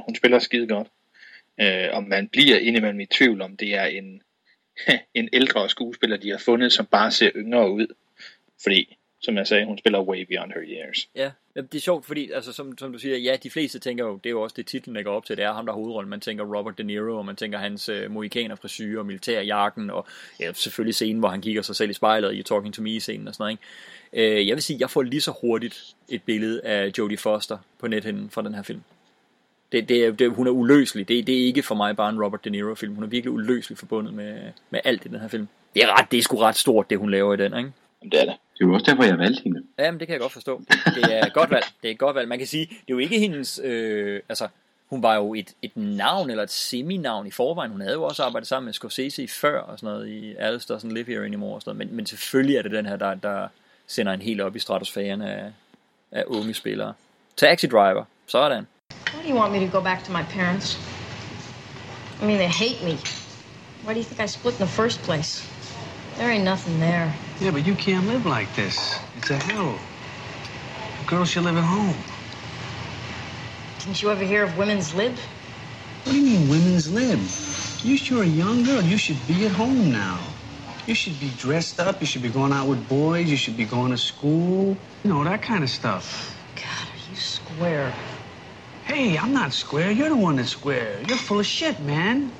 Hun spiller skide godt. Og man bliver indimellem i tvivl om, det er en ældre skuespiller, de har fundet, som bare ser yngre ud. Fordi som jeg sagde, hun spiller way beyond her years. Ja, det er sjovt, fordi altså, som du siger, ja, de fleste tænker jo, det er jo også det titlen, der går op til, det er ham, der hovedrollen. Man tænker Robert De Niro, og man tænker hans mohikanerfrisyre og militærjakken, og ja, selvfølgelig scenen, hvor han kigger sig selv i spejlet i Talking to Me-scenen og sådan noget, ikke? Jeg vil sige, jeg får lige så hurtigt et billede af Jodie Foster på nethinden fra den her film. Hun er uløselig. Det er ikke for mig bare en Robert De Niro-film. Hun er virkelig uløselig forbundet med alt i den her film. Det er sgu ret stort, det hun laver i den, ikke? Jamen, det er det. Det er jo også derfor, jeg valgte hende. Jamen, det kan jeg godt forstå. Det er godt valg. Det er godt valg. Man kan sige, det er jo ikke hendes... hun var jo et navn, eller et seminavn i forvejen. Hun havde jo også arbejdet sammen med Scorsese før, og sådan noget, i Alice Doesn't Live Here Anymore, og sådan noget. Men selvfølgelig er det den her, der sender en helt op i stratosfæren af unge spillere. Taxi Driver. Sådan. Why do you want me to go back to my parents? I mean, they hate me. Why do you think I split in the first place? There ain't nothing there. Yeah, but you can't live like this. It's a hell. A girl should live at home. Didn't you ever hear of women's lib? What do you mean, women's lib? You're a young girl. You should be at home now. You should be dressed up. You should be going out with boys. You should be going to school. You know, that kind of stuff. God, are you square? Hey, I'm not square. You're the one that's square. You're full of shit, man.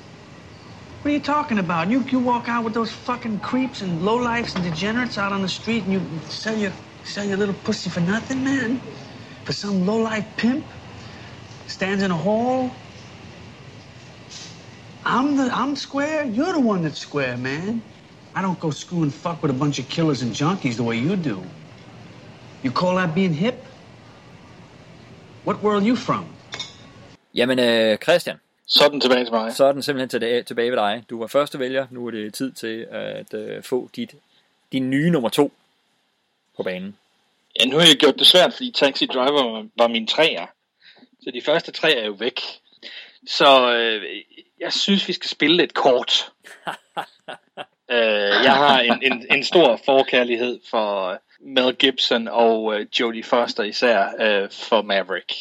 What are you talking about? You walk out with those fucking creeps and lowlifes and degenerates out on the street and you sell your little pussy for nothing, man? For some lowlife pimp? Stands in a hall? I'm square? You're the one that's square, man. I don't go screw and fuck with a bunch of killers and junkies the way you do. You call that being hip? What world are you from? Jamen, Christian. Sådan tilbage til mig. Sådan simpelthen tilbage ved dig. Du var første vælger. Nu er det tid til at få din nye nummer 2 på banen. Ja, nu har jeg gjort det svært, fordi Taxi Driver var min 3'er. Så de første 3 er jo væk. Så jeg synes, vi skal spille lidt kort. Jeg har en stor forkærlighed for Mel Gibson og Jodie Foster især for Maverick.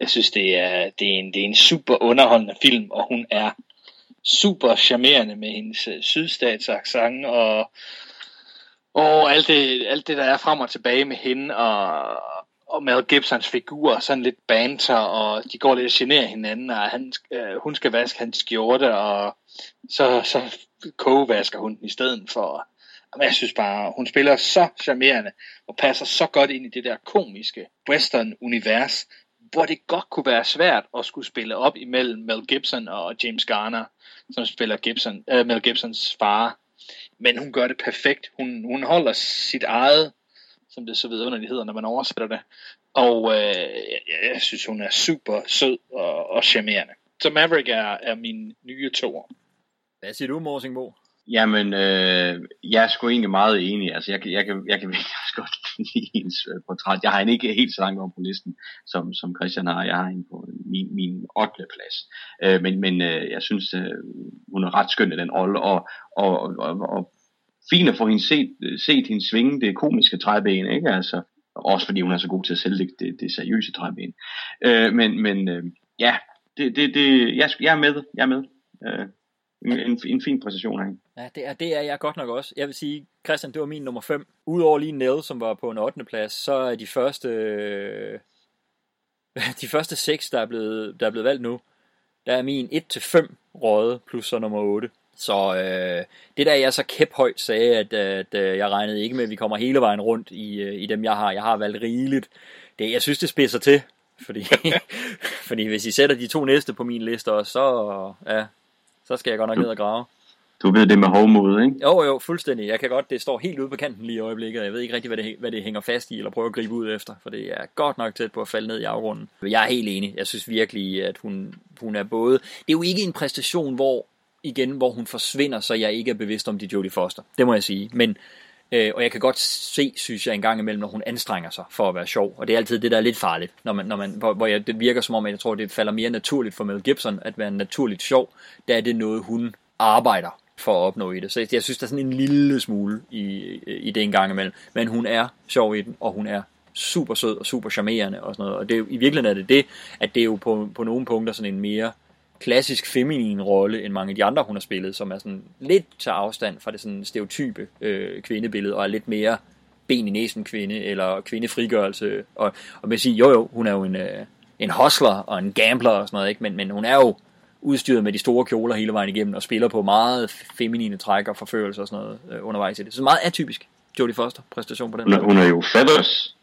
Jeg synes, det er en super underholdende film, og hun er super charmerende med hendes sydstatsaccent og alt det, der er frem og tilbage med hende og Mel Gibsons figur, sådan lidt banter, og de går lidt og generer hinanden, og hun skal vaske hans skjorte, og så kogevasker hun den i stedet for. Men jeg synes bare, hun spiller så charmerende, og passer så godt ind i det der komiske western-univers, hvor det godt kunne være svært at skulle spille op imellem Mel Gibson og James Garner, som spiller Mel Gibsons far. Men hun gør det perfekt. Hun holder sit eget, som det så vidunderligt hedder, når man oversætter det. Og jeg synes, hun er super sød og charmerende. Så Maverick er min nye toer. Hvad siger du, Morsingbo? Jamen, jeg er sgu egentlig meget enig. Altså, jeg kan virkelig også godt lide hendes portræt. Jeg har hende ikke helt så langt over på listen, som Christian har. Jeg har hende på min 8. plads. Men jeg synes, hun er ret skøn i den rolle, og fint at få hende set hende svinge det komiske træben, ikke? Altså, også fordi hun er så god til at sælge det seriøse træben. Jeg er med. En fin præcision af hende. Ja, det er jeg godt nok også. Jeg vil sige, Christian, det var min nummer 5. Udover lige Nell, som var på en 8. plads, så er de første 6, der er blevet valgt nu, der er min 1-5 røde, plus så nummer 8. Så det der, jeg så kæphøjt sagde, at jeg regnede ikke med, at vi kommer hele vejen rundt i dem, jeg har. Jeg har valgt rigeligt. Det, jeg synes, det spidser til. Fordi hvis I sætter de 2 næste på min liste også, så... Ja, så skal jeg godt nok ned og grave. Du ved det med hovmod, ikke? Jo, fuldstændig. Jeg kan godt, det står helt ude på kanten lige i øjeblikket. Jeg ved ikke rigtig, hvad det hænger fast i, eller prøver at gribe ud efter, for det er godt nok tæt på at falde ned i afgrunden. Jeg er helt enig. Jeg synes virkelig, at hun er både... Det er jo ikke en præstation, hvor hun forsvinder, så jeg ikke er bevidst om det Jodie Foster. Det må jeg sige. Men, og jeg kan godt se, synes jeg, en gang imellem, når hun anstrenger sig for at være sjov. Og det er altid det, der er lidt farligt, hvor det virker som om, jeg tror, det falder mere naturligt for Mel Gibson at være naturligt sjov, da er det noget, hun arbejder for at opnå i det. Så jeg synes, der er sådan en lille smule i det en gang imellem. Men hun er sjov i den, og hun er super sød og super charmerende og sådan noget. Og det er jo, i virkeligheden er det, at det er jo på nogle punkter sådan en mere klassisk feminin rolle end mange af de andre, hun har spillet, som er sådan lidt til afstand fra det sådan stereotype kvindebillede, og er lidt mere ben i næsen kvinde, eller kvindefrigørelse, og man siger, jo, hun er jo en hustler og en gambler og sådan noget, ikke? Men hun er jo udstyret med de store kjoler hele vejen igennem, og spiller på meget feminine træk og forførelser og sådan noget undervejs i det. Så meget atypisk Jodie Foster præstation på den. Hun er jo Feathers.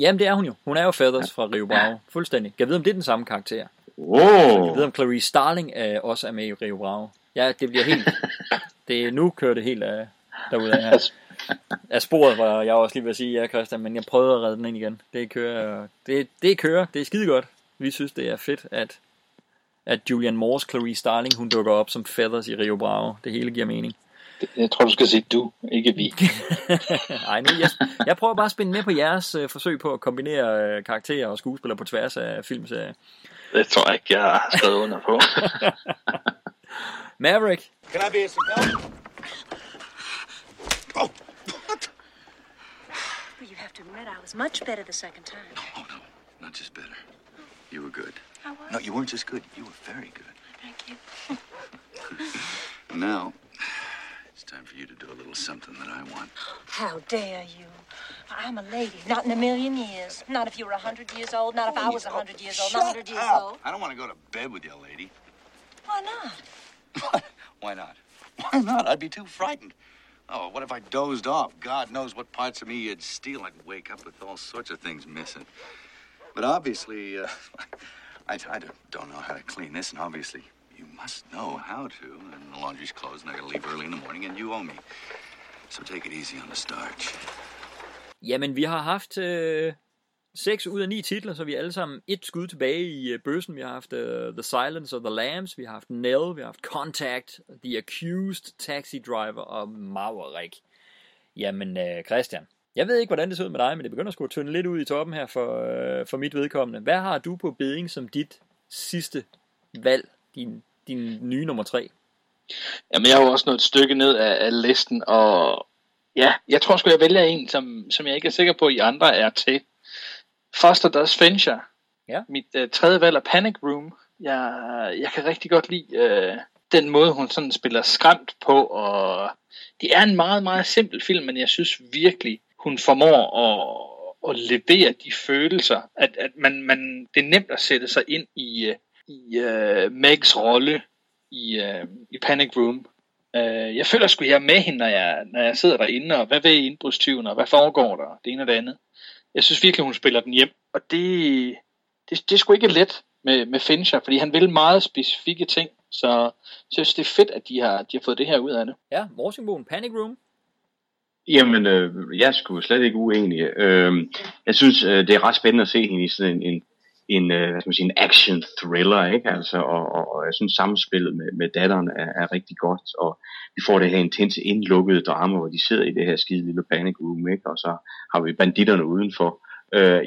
Jamen det er hun jo. Hun er jo Feathers fra Rio Bravo. Fuldstændig. Jeg ved om det er den samme karakter. Jeg ved om Clarice Starling også er med i Rio Bravo. Ja, det bliver helt... nu kører det helt derude af her. Af sporet var jeg også lige ved at sige, ja Christian, men jeg prøvede at redde den ind igen. Det kører. Det er skidegodt. Vi synes det er fedt, at Julianne Moores Clarice Starling, hun dukker op som Feathers i Rio Bravo. Det hele giver mening. Jeg tror, du skal sige du, ikke vi. Ej, nu, jeg prøver bare at spænde med på jeres forsøg på at kombinere karakterer og skuespillere på tværs af filmserier. Det tror jeg ikke, jeg har skrevet under på. Maverick. Can I be some help? Oh, what? Well, you have to admit I was much better the second time. Oh, no, not just better. You were good. I was? No, you weren't just good. You were very good. Thank you. Now... it's time for you to do a little something that I want. How dare you? I'm a lady. Not in a million years. Not if you were 100 years old. Not if I was 100 years old. Not 100 years old. I don't want to go to bed with you, lady. Why not? Why not? Why not? I'd be too frightened. Oh, what if I dozed off? God knows what parts of me you'd steal. I'd wake up with all sorts of things missing. But obviously, I don't know how to clean this, and obviously... you must know how to. And the laundry's closed, and I gotta leave early in the morning, and you owe me. So take it easy on the starch. Jamen, vi har haft 6 ud af 9 titler, så vi er alle sammen et skud tilbage i bøssen. Vi har haft The Silence of the Lambs, vi har haft Nell, vi har haft Contact, The Accused, Taxi Driver og Maverick. Jamen, Christian, jeg ved ikke, hvordan det ser ud med dig, men det begynder sgu at tynde lidt ud i toppen her for mit vedkommende. Hvad har du på beding som dit sidste valg? Din nye nummer 3. Jamen jeg har jo også nået et stykke ned af listen, og ja, jeg tror sgu jeg vælger en, som jeg ikke er sikker på I andre er til. Foster Does Fincher. Ja. Mit tredje valg er Panic Room. Jeg kan rigtig godt lide den måde hun sådan spiller skræmt på, og det er en meget meget simpel film, men jeg synes virkelig hun formår at levere de følelser, at man det er nemt at sætte sig ind i Megs rolle i Panic Room. Jeg føler sgu, jeg er med hende, når jeg sidder derinde, og hvad ved indbrudstyven, og hvad foregår der, det ene og det andet. Jeg synes virkelig, hun spiller den hjem, og det er sgu ikke let med Fincher, fordi han vil meget specifikke ting, så synes det er fedt, at de har fået det her ud af det. Ja, Washington, Panic Room. Jamen, jeg er sgu slet ikke uenig. Jeg synes, det er ret spændende at se hende i sådan en hvad skal man sige, en action thriller, ikke? Altså, og jeg synes samspillet med datteren er rigtig godt, og vi får det her intense indlukkede drama, hvor de sidder i det her skide lille Panic Room, ikke? Og så har vi banditterne udenfor.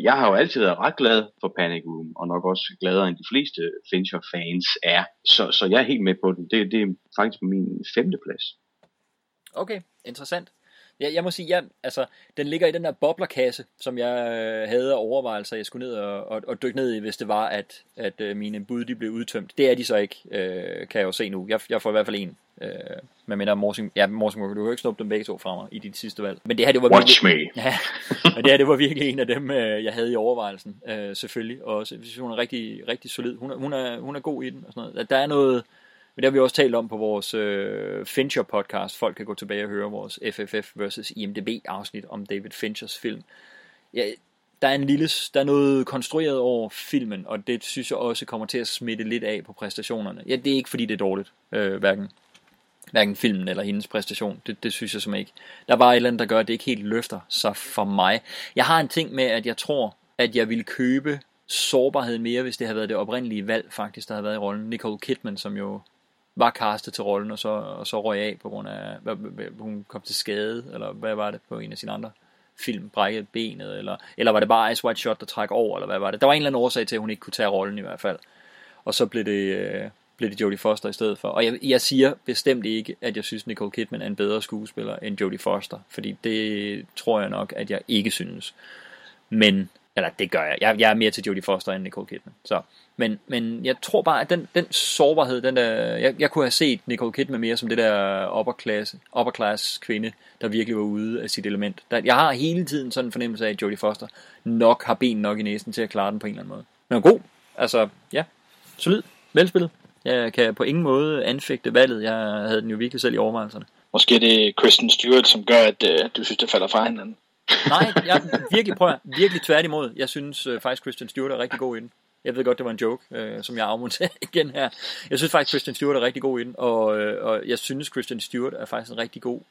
Jeg har jo altid været ret glad for Panic Room, og nok også gladere end de fleste Fincher fans er, så jeg er helt med på den. Det er faktisk min 5. plads. Okay, interessant. Jeg må sige, altså, den ligger i den der boblerkasse, som jeg havde overvejelser, jeg skulle ned og dykke ned i, hvis det var, at mine bud de blev udtømt. Det er de så ikke, kan jeg jo se nu. Jeg får i hvert fald en, med mindre Morsing. Ja, Morsing, du kan jo ikke snuppe dem begge to fra mig i dit sidste valg. Men det her, det var Watch virkelig... me! Ja, og det her, det var virkelig en af dem, jeg havde i overvejelsen, selvfølgelig. Og hun er rigtig, rigtig solid. Hun er god i den og sådan noget. Der er noget... Men det har vi også talt om på vores Fincher-podcast. Folk kan gå tilbage og høre vores FFF vs. IMDb-afsnit om David Finchers film. Ja, der er noget konstrueret over filmen, og det synes jeg også kommer til at smitte lidt af på præstationerne. Ja, det er ikke fordi det er dårligt, hverken filmen eller hendes præstation. Det synes jeg som ikke. Der er bare et eller andet, der gør, at det ikke helt løfter sig for mig. Jeg har en ting med, at jeg tror, at jeg ville købe sårbarheden mere, hvis det havde været det oprindelige valg, faktisk, der havde været i rollen. Nicole Kidman, som jo... var castet til rollen, og så røg jeg af på grund af, hun kom til skade, eller hvad var det på en af sine andre film, brækkede benet, eller var det bare Ice White Shot, der træk over, eller hvad var det? Der var en eller anden årsag til, at hun ikke kunne tage rollen i hvert fald, og så blev det Jodie Foster i stedet for. Og jeg siger bestemt ikke, at jeg synes, Nicole Kidman er en bedre skuespiller end Jodie Foster, fordi det tror jeg nok, at jeg ikke synes. Men Eller det gør jeg. Jeg er mere til Jodie Foster end Nicole Kidman. Så, men jeg tror bare, at den sårbarhed, den der, jeg kunne have set Nicole Kidman mere som det der upper class kvinde, der virkelig var ude af sit element. Jeg har hele tiden sådan en fornemmelse af, at Jodie Foster nok har ben nok i næsen til at klare den på en eller anden måde. Men god. Altså, ja. Solid. Velspillet. Jeg kan på ingen måde anfægte valget. Jeg havde den jo virkelig selv i overvejelserne. Måske er det Kristen Stewart, som gør, at du synes, det falder fra hinanden. Nej, jeg virkelig virkelig tværtimod. Jeg synes faktisk Kristen Stewart er rigtig god i den. Jeg ved godt, det var en joke, som jeg afmonterer igen her. Jeg synes faktisk Kristen Stewart er rigtig god i den, og jeg synes Kristen Stewart er faktisk en rigtig god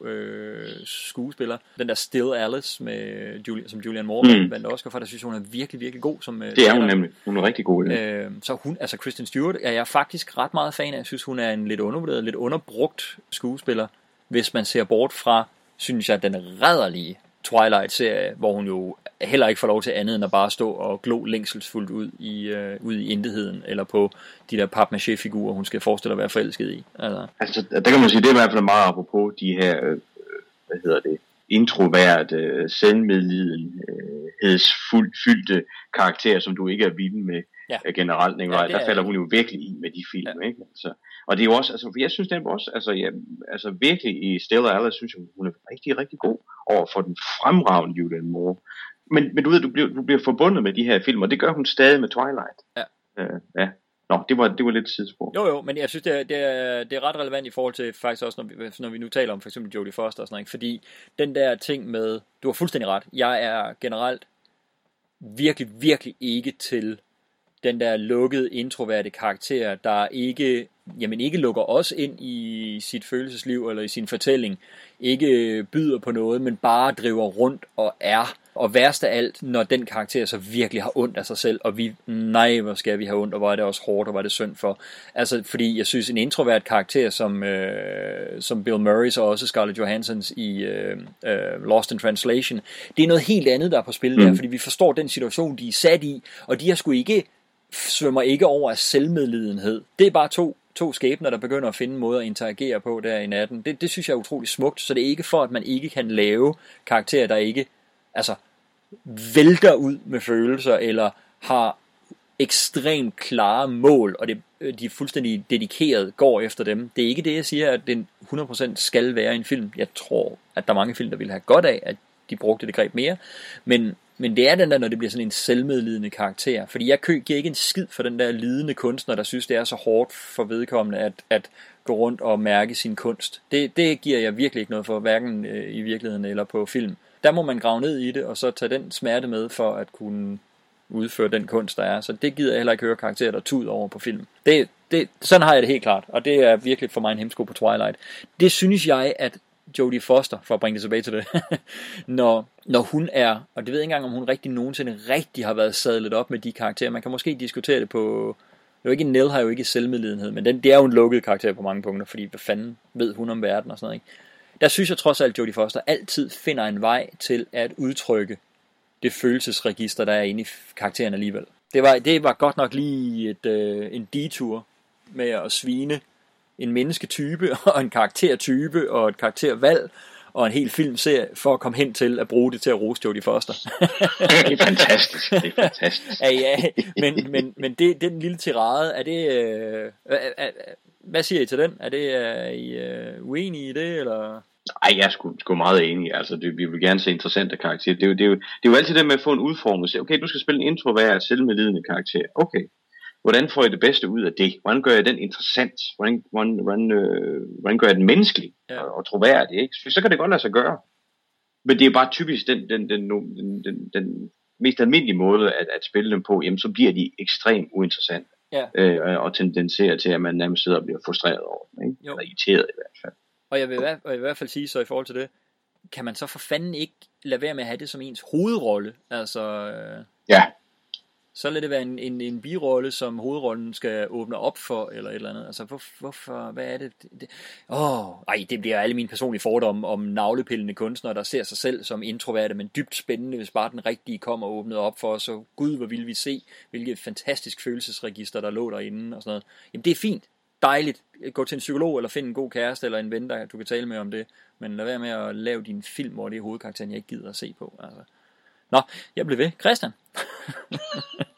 skuespiller. Den der Still Alice med som Julianne Moore vandt Oscar for, der synes hun er virkelig virkelig god som. Det er hun nemlig. Hun er rigtig god i den. Så hun, altså Kristen Stewart, jeg er faktisk ret meget fan af. Jeg synes hun er en lidt undervurderet, lidt underbrugt skuespiller, hvis man ser bort fra, synes jeg, den rædderlige Twilight-serie, hvor hun jo heller ikke får lov til andet end at bare stå og glo længselsfuldt ud i intetheden, eller på de der papmaché-figurer, hun skal forestille at være forelsket i. Altså, der kan man sige, det er i hvert fald meget apropos de her, introvert, selvmedlidenhedsfyldte karakterer, som du ikke er vild med generelt. Ikke? Ja, der falder hun jo virkelig i med de film. Ja. Ikke? Altså, og det er jo også, altså, jeg synes nemlig også, altså virkelig i Stella Alice, synes jeg, hun er rigtig, rigtig god over for den fremragende Julianne Moore. Men du ved, du bliver forbundet med de her film, og det gør hun stadig med Twilight. Ja. Ja. Nå, det var lidt sidespor. Jo, men jeg synes, det er ret relevant i forhold til, faktisk også, når vi nu taler om for eksempel Jodie Foster og sådan noget, fordi den der ting med, du har fuldstændig ret, jeg er generelt virkelig, virkelig ikke til den der lukkede, introverte karakter, der ikke lukker os ind i sit følelsesliv eller i sin fortælling, ikke byder på noget, men bare driver rundt og er. Og værst af alt, når den karakter så virkelig har ondt af sig selv, og hvor skal vi have ondt, og hvor er det også hårdt, og hvor er det synd for. Altså, fordi jeg synes, en introvert karakter, som Bill Murray og også Scarlett Johansson i Lost in Translation, det er noget helt andet, der er på spil der, fordi vi forstår den situation, de er sat i, og de har sgu ikke, svømmer ikke over af selvmedlidenhed. Det er bare to skæbner, der begynder at finde måder at interagere på der i natten. Det synes jeg er utrolig smukt, så det er ikke for, at man ikke kan lave karakterer, der ikke altså vælter ud med følelser, eller har ekstremt klare mål, og de er fuldstændig dedikeret, går efter dem. Det er ikke det, jeg siger, at den 100% skal være en film. Jeg tror, at der er mange film, der ville have godt af, at de brugte det greb mere, men det er den der, når det bliver sådan en selvmedlidende karakter, fordi jeg giver ikke en skid for den der lidende kunstner, der synes, det er så hårdt for vedkommende at gå rundt og mærke sin kunst. Det giver jeg virkelig ikke noget for, hverken i virkeligheden eller på film. Der må man grave ned i det, og så tage den smerte med for at kunne udføre den kunst, der er. Så det gider jeg heller ikke høre karakterer, der tuder over på film. Sådan har jeg det helt klart, og det er virkelig for mig en hemsko på Twilight. Det synes jeg, at Jodie Foster, for at bringe det tilbage til det, når hun er, og det ved jeg ikke engang, om hun nogensinde rigtig har været sadlet op med de karakterer. Man kan måske diskutere det på. Jo, ikke Nell har jo ikke selvmedlidenhed, men det er jo en lukket karakter på mange punkter, fordi hvad fanden ved hun om verden og sådan noget, ikke? Der synes jeg trods alt, at Jodie Foster altid finder en vej til at udtrykke det følelsesregister, der er inde i karakteren alligevel. Det var godt nok lige en detur med at svine en mennesketype og en karaktertype og et karaktervalg og en hel filmserie for at komme hen til at bruge det til at rose Jodie Foster. Det er fantastisk. Det er fantastisk. Ja, men det den lille tirade, er det. Hvad siger I til den? Er det I uenige i det, eller? Nej, jeg er sgu meget enig. Altså, vi vil gerne se interessante karakterer. Det er jo altid det med at få en udformelse. Okay, du skal spille en introvert, selvmedlidende karakter. Okay, hvordan får jeg det bedste ud af det? Hvordan gør jeg den interessant? Hvordan gør jeg den menneskelig og troværdig? Ikke? Så kan det godt lade sig gøre. Men det er bare typisk den mest almindelige måde at spille dem på. Jamen, så bliver de ekstremt uinteressante. Ja. Og tendenserer til, at man nærmest sidder og bliver frustreret over den, ikke? Eller irriteret i hvert fald. Og jeg vil i hvert fald sige så i forhold til det, kan man så for fanden ikke lade være med at have det som ens hovedrolle? Altså, ja. Så lad det være en birolle, som hovedrollen skal åbne op for, eller et eller andet. Altså, hvorfor hvad er det? Det bliver alle mine personlige fordomme om navlepillende kunstnere, der ser sig selv som introverte, men dybt spændende, hvis bare den rigtige kommer og åbnede op for os. Så gud, hvor ville vi se, hvilket fantastisk følelsesregister, der lå derinde og sådan noget. Jamen, det er fint. Dejligt. Gå til en psykolog, eller find en god kæreste, eller en ven, der du kan tale med om det. Men lad være med at lave din film, hvor det er hovedkarakteren, jeg ikke gider at se på, altså. Nå, jeg blev ved. Christian.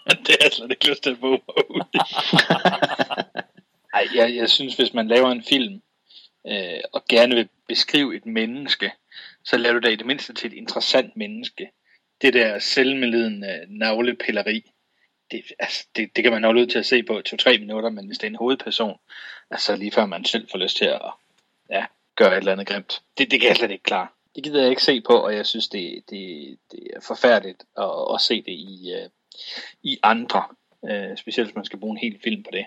Det er slet ikke lyst til at bo ud. Ej, jeg synes, hvis man laver en film, og gerne vil beskrive et menneske, så laver du det i det mindste til et interessant menneske. Det der selvmedlidende navlepilleri, det kan man holde ud til at se på 2-3 minutter, men hvis det er en hovedperson, altså lige før man selv får lyst til at gøre et eller andet grimt. Det kan jeg slet ikke klare. Det gider jeg ikke se på, og jeg synes, det er forfærdeligt at se det i andre. Specielt, hvis man skal bruge en hel film på det.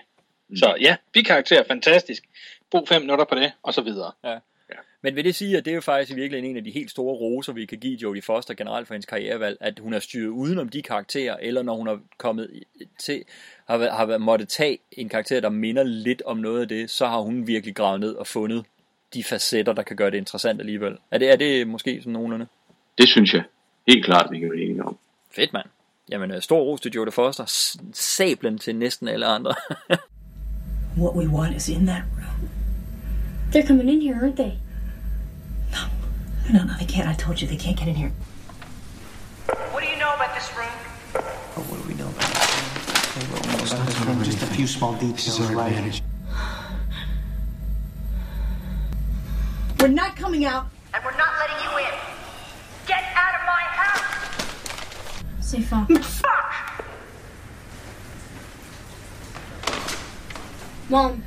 Mm. Så ja, bikarakter, fantastisk. Brug 5 minutter på det, og så videre. Ja. Ja. Men vil det sige, at det er jo faktisk i virkeligheden en af de helt store roser, vi kan give Jodie Foster generelt for hendes karrierevalg, at hun har styret udenom de karakterer, eller når hun har kommet til, har måttet tage en karakter, der minder lidt om noget af det, så har hun virkelig gravet ned og fundet de facetter, der kan gøre det interessant alligevel. Er det måske sådan nogenlunde? Det synes jeg helt klart, vi kan være enige om. Fedt, mand. Jamen, stor ros til Jodie Foster. Sablen til næsten alle andre. What we want is in that room. They're coming in here, aren't they? No, they can't. I told you, they can't get in here. What do you know about this room? Oh, what do we know about this room? Just a few small details. Right. We're not coming out. And we're not letting you in. Get out of my house. Say fuck. Fuck! Mom,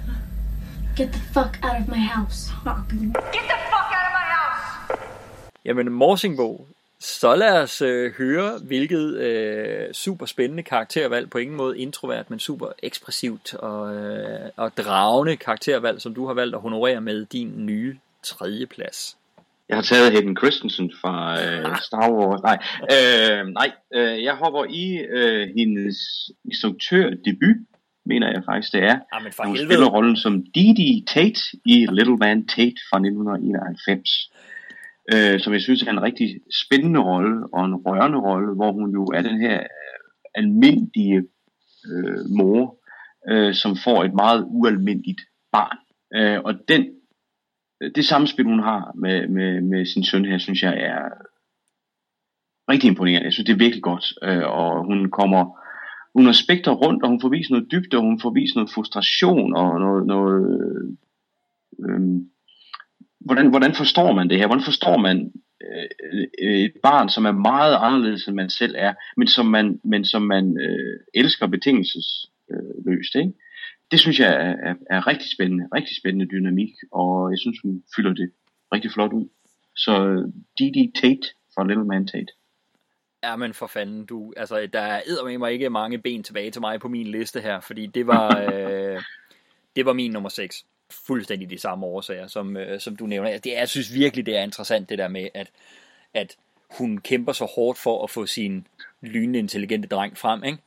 get the fuck out of my house. Fuck. Get the fuck out of my house. Jamen, Morsingbo, så lad os høre, hvilket super spændende karaktervalg, på ingen måde introvert, men super ekspressivt og dragende karaktervalg, som du har valgt at honorere med din nye 3. plads. Jeg har taget Hayden Christensen fra Star Wars. Nej, jeg hopper i hendes instruktørdebut, mener jeg faktisk det er. Jamen, hun spiller rollen som Dee Tate i Little Man Tate fra 1991, som jeg synes er en rigtig spændende rolle og en rørende rolle, hvor hun jo er den her almindelige mor, som får et meget ualmindeligt barn. Og det samspil, hun har med sin søn her, synes jeg er rigtig imponerende. Jeg synes, det er virkelig godt. Og hun har spekter rundt, og hun får vist noget dybde, og hun får vist noget frustration, og hvordan forstår man det her? Hvordan forstår man et barn, som er meget anderledes, end man selv er, men som man elsker betingelsesløst, ikke? Det synes jeg er rigtig spændende dynamik, og jeg synes, hun fylder det rigtig flot ud. Så Dee Tate fra Little Man Tate. Ja, men for fanden, du. Altså, der er eddermame ikke mange ben tilbage til mig på min liste her, fordi det var min nummer 6. Fuldstændig de samme årsager, som du nævner. Jeg synes virkelig, det er interessant det der med, at hun kæmper så hårdt for at få sin lynende intelligente dreng frem, ikke?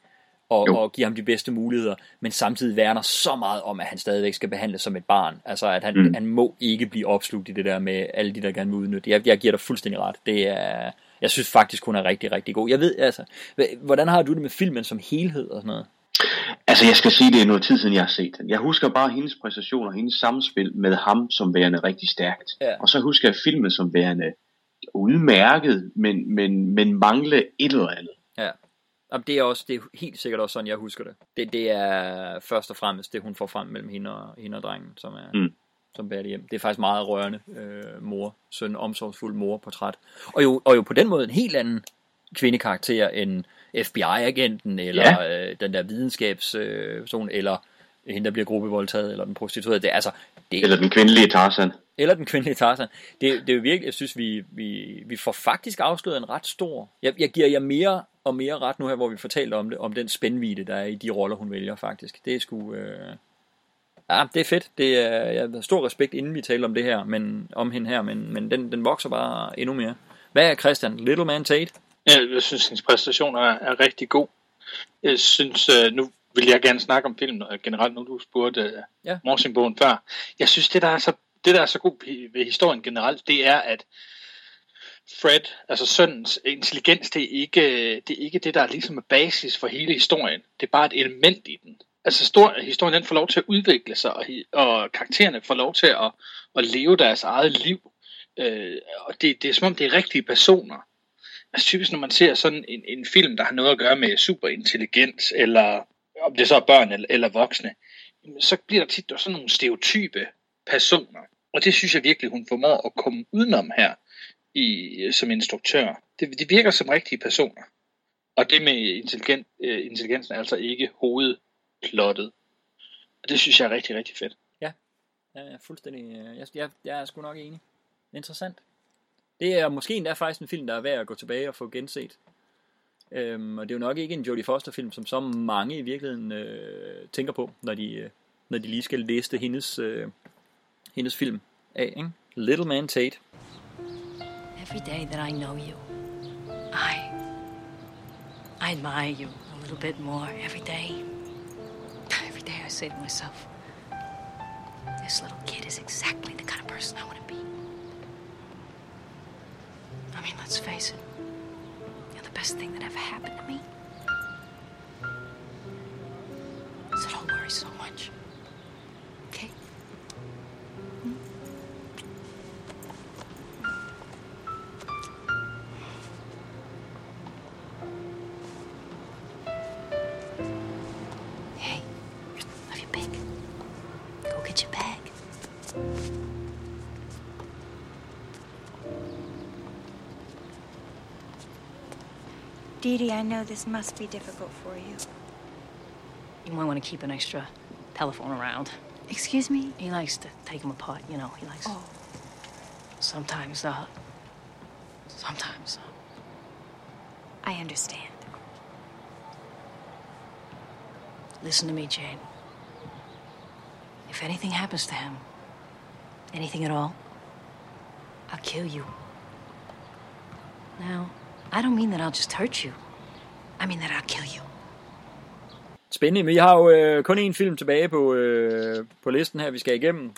Og give ham de bedste muligheder, men samtidig værner så meget om, at han stadigvæk skal behandles som et barn. Altså, at han må ikke blive opslugt i det der med alle de, der gerne vil udnytte. Jeg giver dig fuldstændig ret. Jeg synes faktisk, hun er rigtig, rigtig god. Jeg ved, altså, hvordan har du det med filmen som helhed og sådan noget? Altså, jeg skal sige, det er noget tid siden, jeg har set den. Jeg husker bare hendes præstation og hendes samspil med ham som værende rigtig stærkt. Ja. Og så husker jeg filmen som værende udmærket, men mangle et eller andet. Ja. Det er helt sikkert også sådan, jeg husker det. Det er først og fremmest det, hun får frem mellem hende og drengen, som bærer det hjem. Det er faktisk meget rørende mor, søn, omsorgsfuld mor-portræt. Og jo på den måde en helt anden kvindekarakter end FBI-agenten, eller den der videnskabsperson, eller hende, der bliver gruppevoldtaget, eller den prostituerede. Eller den kvindelige Tarzan. Det er jo virkelig, jeg synes, vi får faktisk afsløret en ret stor. Jeg giver jer mere og mere ret nu her, hvor vi fortalte om det, om den spændvidde, der er i de roller, hun vælger faktisk. Det er sgu... Ja, det er fedt. Jeg har stor respekt, inden vi taler om det her, men den vokser bare endnu mere. Hvad er Christian? Little Man Tate? Jeg synes, hans præstation er rigtig god. Jeg synes, nu vil jeg gerne snakke om filmen, og generelt, nu du spurgte Morsingbogen før. Jeg synes, det der er så godt ved historien generelt, det er, at Fred, altså sønnens intelligens, det er ikke det, der ligesom er basis for hele historien. Det er bare et element i den. Altså historien, den får lov til at udvikle sig, og karaktererne får lov til at leve deres eget liv. Og det er som om, det er rigtige personer. Altså typisk, når man ser sådan en film, der har noget at gøre med superintelligens, eller om det så er børn eller voksne, så bliver der tit sådan nogle stereotype personer. Og det synes jeg virkelig, hun formår at komme udenom her som instruktør. De virker som rigtige personer. Og det med intelligensen er altså ikke hovedplottet. Og det synes jeg er rigtig, rigtig fedt. Ja, jeg er fuldstændig... Jeg er sgu nok enig. Interessant. Det er måske endda faktisk en film, der er værd at gå tilbage og få genset. Og det er jo nok ikke en Jodie Foster-film, som så mange i virkeligheden tænker på, når de lige skal læse hendes film af, ikke? Little Man Tate. Every day that I know you, I admire you a little bit more every day. Every day I say to myself, this little kid is exactly the kind of person I want to be. I mean, let's face it, you're the best thing that ever happened to me. So don't worry so much, okay? Hey, love you big. Go get your bag. Dee Dee, I know this must be difficult for you. You might want to keep an extra telephone around. Excuse me? He likes to take them apart, you know, he likes... Oh. Sometimes... I understand. Listen to me, Jane. If anything happens to him, anything at all, I'll kill you. Now... I don't mean that I'll just hurt you. I mean that I'll kill you. Spændende, men vi har jo kun én film tilbage på listen her, vi skal igennem.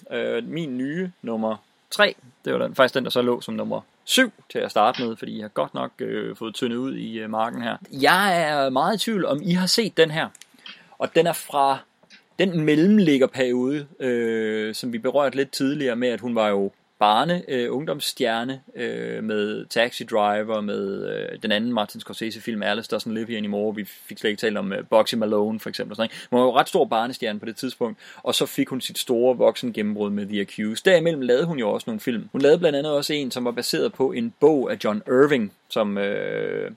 Min nye nummer 3, det var faktisk den, der så lå som nummer 7 til at starte med, fordi jeg har godt nok fået tyndet ud i marken her. Jeg er meget i tvivl, om I har set den her. Og den er fra den mellemliggerperiode, som vi berørte lidt tidligere med, at hun var jo... ungdomsstjerne med Taxi Driver, med den anden Martin Scorsese film Alice Doesn't Live Here Anymore. Vi fik slet ikke talt om Bugsy Malone for eksempel og sådan noget. Hun var jo ret stor barnestjerne på det tidspunkt, og så fik hun sit store voksen gennembrud med The Accused. Derimellem lavede hun jo også nogle film. Hun lavede blandt andet også en, som var baseret på en bog af John Irving, som jeg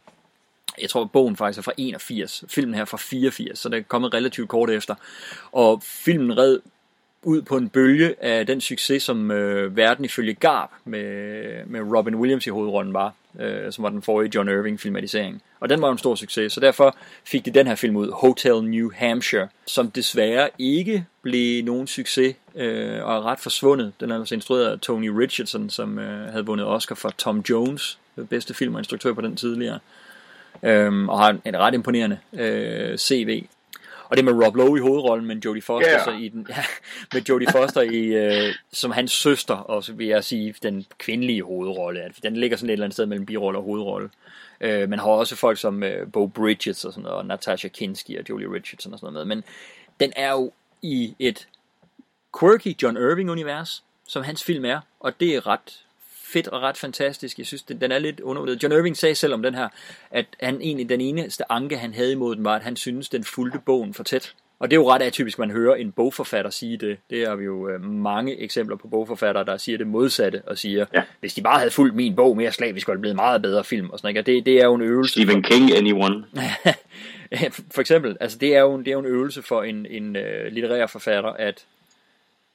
tror bogen faktisk er fra 81, filmen her fra 84, så det er kommet relativt kort efter. Og filmen red ud på en bølge af den succes, som verden ifølge Garp med Robin Williams i hovedrollen var, som var den forrige John Irving-filmatisering. Og den var en stor succes, så derfor fik de den her film ud, Hotel New Hampshire, som desværre ikke blev nogen succes og er ret forsvundet. Den er altså instrueret af Tony Richardson, som havde vundet Oscar for Tom Jones, bedste film og instruktør på den tidligere, og har en ret imponerende CV. Og det med Rob Lowe i hovedrollen, men Jodie Foster så i den, med Jodie Foster i som hans søster, og så vil jeg sige den kvindelige hovedrolle. Den ligger sådan et eller andet sted mellem birolle og hovedrolle. Man har også folk som Bo Bridges og sådan noget, og Natasha Kinski og Julia Richardson og sådan noget med. Men den er jo i et quirky John Irving univers, som hans film er, og det er ret fedt og ret fantastisk. Jeg synes, den er lidt undervurderet. John Irving sagde selv om den her, at han egentlig, den eneste anke, han havde imod den, var, at han syntes, den fulgte bogen for tæt. Og det er jo ret atypisk, man hører en bogforfatter sige det. Det har vi jo mange eksempler på bogforfattere, der siger det modsatte og siger, hvis de bare havde fulgt min bog mere slavisk, ville det blevet meget bedre film. Og sådan noget. Det er jo en øvelse. Stephen King, anyone? For eksempel, altså det er jo en øvelse for en litterær forfatter,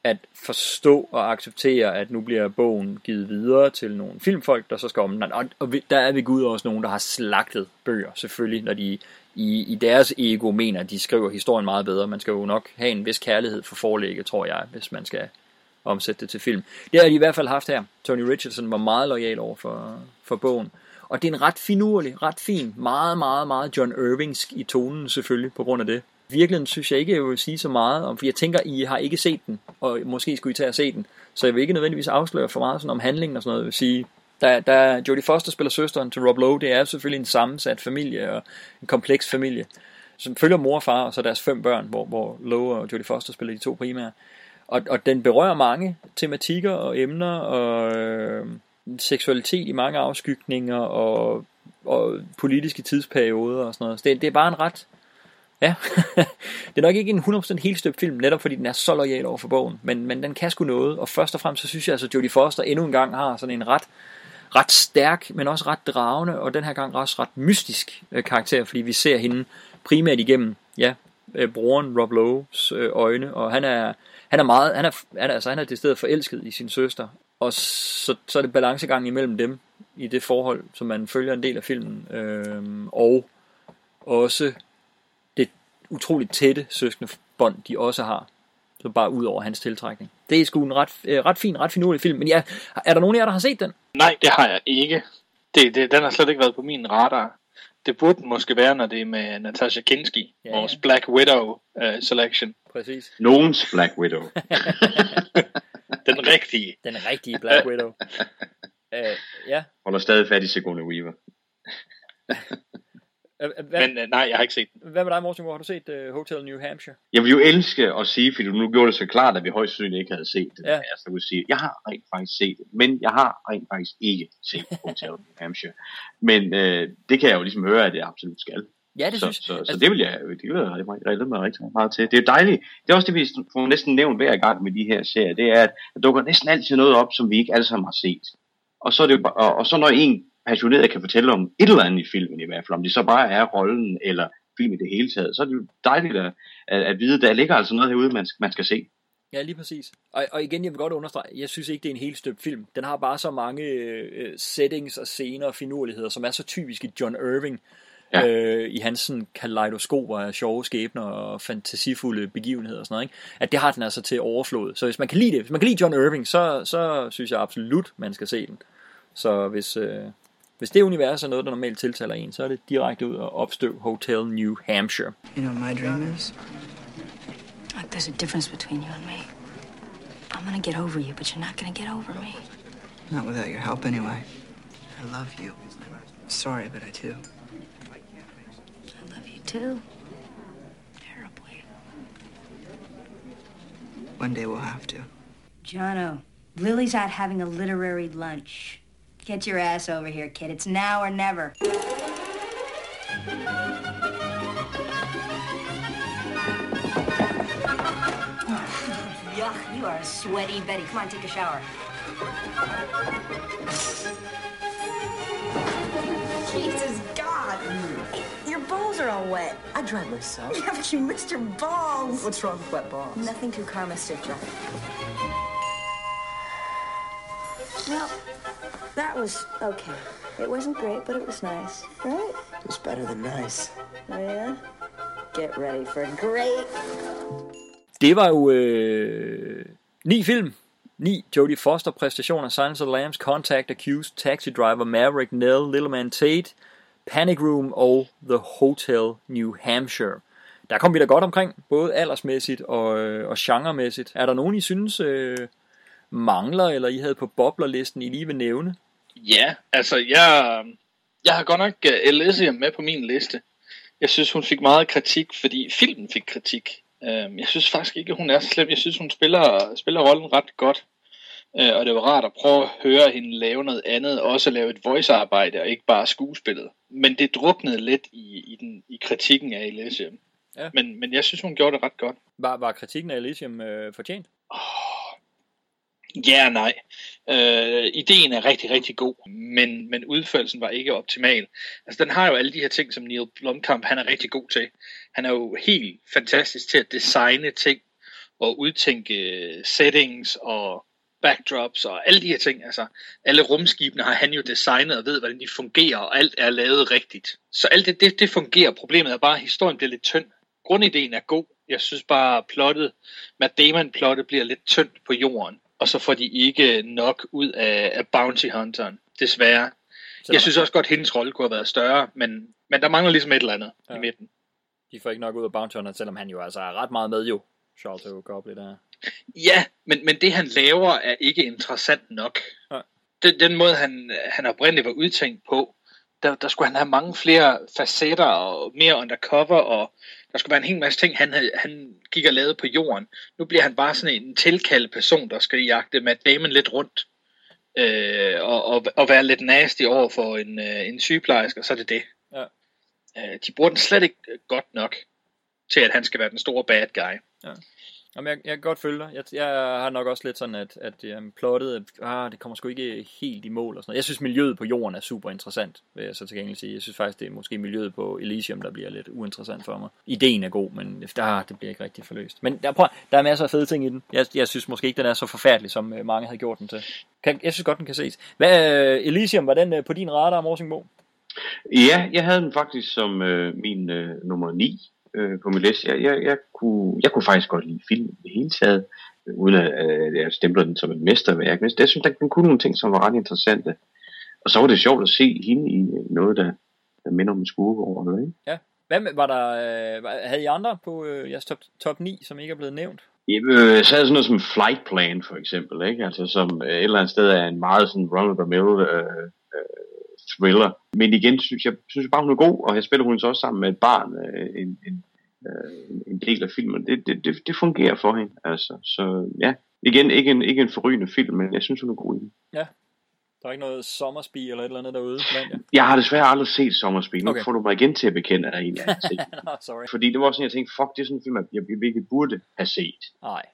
at forstå og acceptere, at nu bliver bogen givet videre til nogle filmfolk, der så skal om den. Og der er ved Gud også nogen, der har slagtet bøger, selvfølgelig, når de i deres ego mener, at de skriver historien meget bedre. Man skal jo nok have en vis kærlighed for forlægget, tror jeg, hvis man skal omsætte det til film. Det har de i hvert fald haft her. Tony Richardson var meget loyal over for bogen. Og det er en ret finurlig, ret fin, meget, meget, meget John Irvingsk i tonen, selvfølgelig, på grund af det. Virkelig synes jeg ikke, jeg vil sige så meget om, for jeg tænker, I har ikke set den, og måske skulle I tage og se den, så jeg vil ikke nødvendigvis afsløre for meget sådan om handlingen og sådan noget. Jeg vil sige, der Jodie Foster spiller søsteren til Rob Lowe, det er selvfølgelig en sammensat familie, og en kompleks familie, som følger mor og far, og så deres 5 børn, hvor Lowe og Jodie Foster spiller de 2 primære. Og den berører mange tematikker og emner, og seksualitet i mange afskygninger, og og politiske tidsperioder og sådan noget. Så det er bare en ret... Ja, det er nok ikke en 100% helstøbt film, netop fordi den er så lojal over for bogen, men den kan sgu noget, og først og fremmest så synes jeg altså, at Jodie Foster endnu en gang har sådan en ret stærk, men også ret dragende, og den her gang også ret mystisk karakter, fordi vi ser hende primært igennem, ja, broren Rob Lowes øjne, og han er til stedet forelsket i sin søster, og så er det balancegangen imellem dem, i det forhold, som man følger en del af filmen, og også utroligt tætte søskendebånd, de også har. Så bare ud over hans tiltrækning. Det er sgu en ret finurlig film. Men ja, er der nogen af jer, der har set den? Nej, det har jeg ikke. Den har slet ikke været på min radar. Det burde den måske være, når det er med Natasha Kinski. Ja. Vores Black Widow selection. Præcis. Nogens Black Widow. Den rigtige. Den rigtige Black Widow. Ja. Holder stadig fat i Sigourney Weaver. Men nej, jeg har ikke set den. Hvad med dig, Morten? Har du set Hotel New Hampshire? Jeg vil jo elske at sige, fordi du nu gjorde det så klart, at vi højst sandsynligt ikke havde set det. Ja. Altså, jeg vil sige, jeg har rent faktisk set det, men jeg har rent faktisk ikke set Hotel New Hampshire. Men det kan jeg jo ligesom høre, at jeg absolut skal. Ja, det synes jeg. Så det vil jeg rigtig meget til. Det er jo dejligt. Det er også det, vi får næsten nævnt hver gang med de her serier. Det er, at der dukker næsten altid noget op, som vi ikke alle sammen har set. Og så, er det jo, og så når en passioneret kan fortælle om et eller andet i filmen i hvert fald, om det så bare er rollen eller filmen i det hele taget, så er det jo dejligt at vide, der ligger altså noget herude, man skal se. Ja, lige præcis. Og igen, jeg vil godt understrege, jeg synes ikke, det er en helt støbt film. Den har bare så mange settings og scener og finurligheder, som er så typiske John Irving, ja. I hans sådan kaleidoskoper af sjove skæbner og fantasifulde begivenheder og sådan noget, ikke? At det har den altså til overflod. Så hvis man kan lide det, hvis man kan lide John Irving, så synes jeg absolut, man skal se den. Så Hvis det univers er noget, der normalt tiltaler en, så er det direkte ud og opstøv Hotel New Hampshire. You know my dream is? There's a difference between you and me. I'm gonna get over you, but you're not gonna get over me. Not without your help anyway. I love you. Sorry, but I do. I love you too. Terribly. One day we'll have to. Jono, Lily's out having a literary lunch. Get your ass over here, kid. It's now or never. Yuck, you are a sweaty Betty. Come on, take a shower. Jesus God. Your balls are all wet. I dried myself. Yeah, but you missed your balls. What's wrong with wet balls? Nothing too karma stitcher. Well... That was okay. It wasn't great, but it was nice, right? It was better than nice. Yeah. Get ready for great. Det var jo 9 film. 9 Jodie Foster præstationer: Silence of the Lambs, Contact, Accused, Taxi Driver, Maverick, Nell, Little Man Tate, Panic Room og The Hotel New Hampshire. Der kom vi da godt omkring, både aldersmæssigt og genremæssigt. Er der nogen, I synes mangler, eller I havde på boblerlisten, I lige vil nævne? Ja, altså jeg har godt nok Elysium med på min liste. Jeg synes, hun fik meget kritik, fordi filmen fik kritik. Jeg synes faktisk ikke, hun er så slem. Jeg synes, hun spiller rollen ret godt. Og det var rart at prøve at høre hende lave noget andet, også lave et voice-arbejde, og ikke bare skuespillet. Men det druknede lidt i kritikken af Elysium. Ja. Men jeg synes, hun gjorde det ret godt. Var kritikken af Elysium fortjent? Ja, nej. Ideen er rigtig, rigtig god, men udførelsen var ikke optimal. Altså, den har jo alle de her ting, som Neil Blomkamp, han er rigtig god til. Han er jo helt fantastisk til at designe ting og udtænke settings og backdrops og alle de her ting. Altså, alle rumskibene har han jo designet og ved, hvordan de fungerer, og alt er lavet rigtigt. Så alt det fungerer. Problemet er bare, at historien bliver lidt tynd. Grundideen er god. Jeg synes bare, plottet, Matt Damon-plottet bliver lidt tyndt på jorden. Og så får de ikke nok ud af Bounty Hunteren, desværre. Jeg synes også godt, hendes rolle kunne have været større, men der mangler ligesom et eller andet i midten. De får ikke nok ud af Bounty Hunteren, selvom han jo altså er ret meget med, jo. Charles Copley der. Ja, men det han laver er ikke interessant nok. Ja. Den måde, han oprindeligt var udtænkt på, der skulle han have mange flere facetter og mere undercover, og der skulle være en hel masse ting, han gik og lavede på jorden. Nu bliver han bare sådan en tilkaldt person, der skal jagte Matt Damon lidt rundt. og være lidt nasty over for en sygeplejerske, og så er det det. Ja. De bruger den slet ikke godt nok til, at han skal være den store bad guy. Ja. Jamen, jeg kan godt følge dig. Jeg har nok også lidt sådan, at plottet, det kommer sgu ikke helt i mål og sådan noget. Jeg synes, miljøet på jorden er super interessant, vil jeg så til gengæld sige. Jeg synes faktisk, det er måske miljøet på Elysium, der bliver lidt uinteressant for mig. Ideen er god, men det bliver ikke rigtig forløst. Men der er masser af fede ting i den. Jeg synes måske ikke, den er så forfærdelig, som mange havde gjort den til. Jeg synes godt, den kan ses. Elysium, var den på din radar, Morsingbo? Ja, jeg havde den faktisk som min nummer 9. På min liste. Jeg kunne faktisk godt lide filmen i det hele taget, uden at jeg stemplede den som et mesterværk. Men jeg synes, den kunne nogle ting, som var ret interessante. Og så var det sjovt at se hende i noget, der minder om en skuegård eller noget. Ja. Hvad med, var der, havde I andre på jeres top 9, som ikke er blevet nævnt? Så havde sådan noget som Flight Plan, for eksempel, ikke? Altså, som et eller andet sted er en meget sådan Ronald Ramel thriller. Men igen, synes jeg bare, hun er god, og her spiller hun så også sammen med et barn en del af filmen. Det fungerer for hende, altså. Så ja, igen, ikke en forrygende film, men jeg synes, hun er god i den. Ja, der er ikke noget Sommersby eller et eller andet derude? Jeg har desværre aldrig set Sommersby. Nu får du mig igen til at bekende, at en af set. No, sorry. Fordi det var sådan, jeg tænkte, fuck, det er sådan en film, jeg virkelig burde have set. Nej.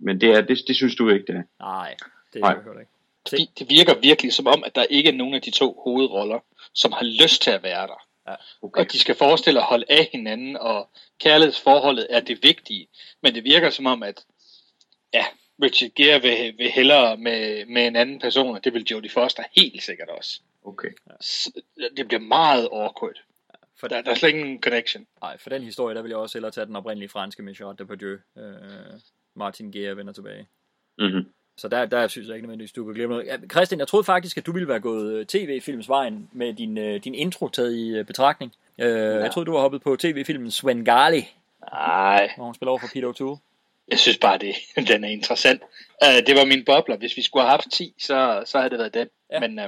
Men det synes du ikke, det er. Nej, det er jo ikke. Det virker virkelig som om, at der ikke er nogen af de to hovedroller, som har lyst til at være der. Ja, okay. Og de skal forestille at holde af hinanden, og kærlighedsforholdet er det vigtige. Men det virker som om, at Richard Gere vil hellere med en anden person, og det vil Jodie Foster helt sikkert også. Okay. Ja. Det bliver meget awkward. Ja, for der er slet ingen connection. Nej, for den historie, der vil jeg også hellere tage den oprindelige franske Michel Depardieu. Martin Gere vender tilbage. Mhm. Så der synes jeg ikke nødvendigvis, du kan glemme noget. Christian, jeg troede faktisk, at du ville være gået tv-filmsvejen med din intro taget i betragtning. Jeg troede, du var hoppet på tv-filmen Svengali. Nej. Hvor hun spiller over for Peter O'Toole. Jeg synes bare, den er interessant. Det var mine bobler. Hvis vi skulle have haft 10, så havde det været den. Ja. Men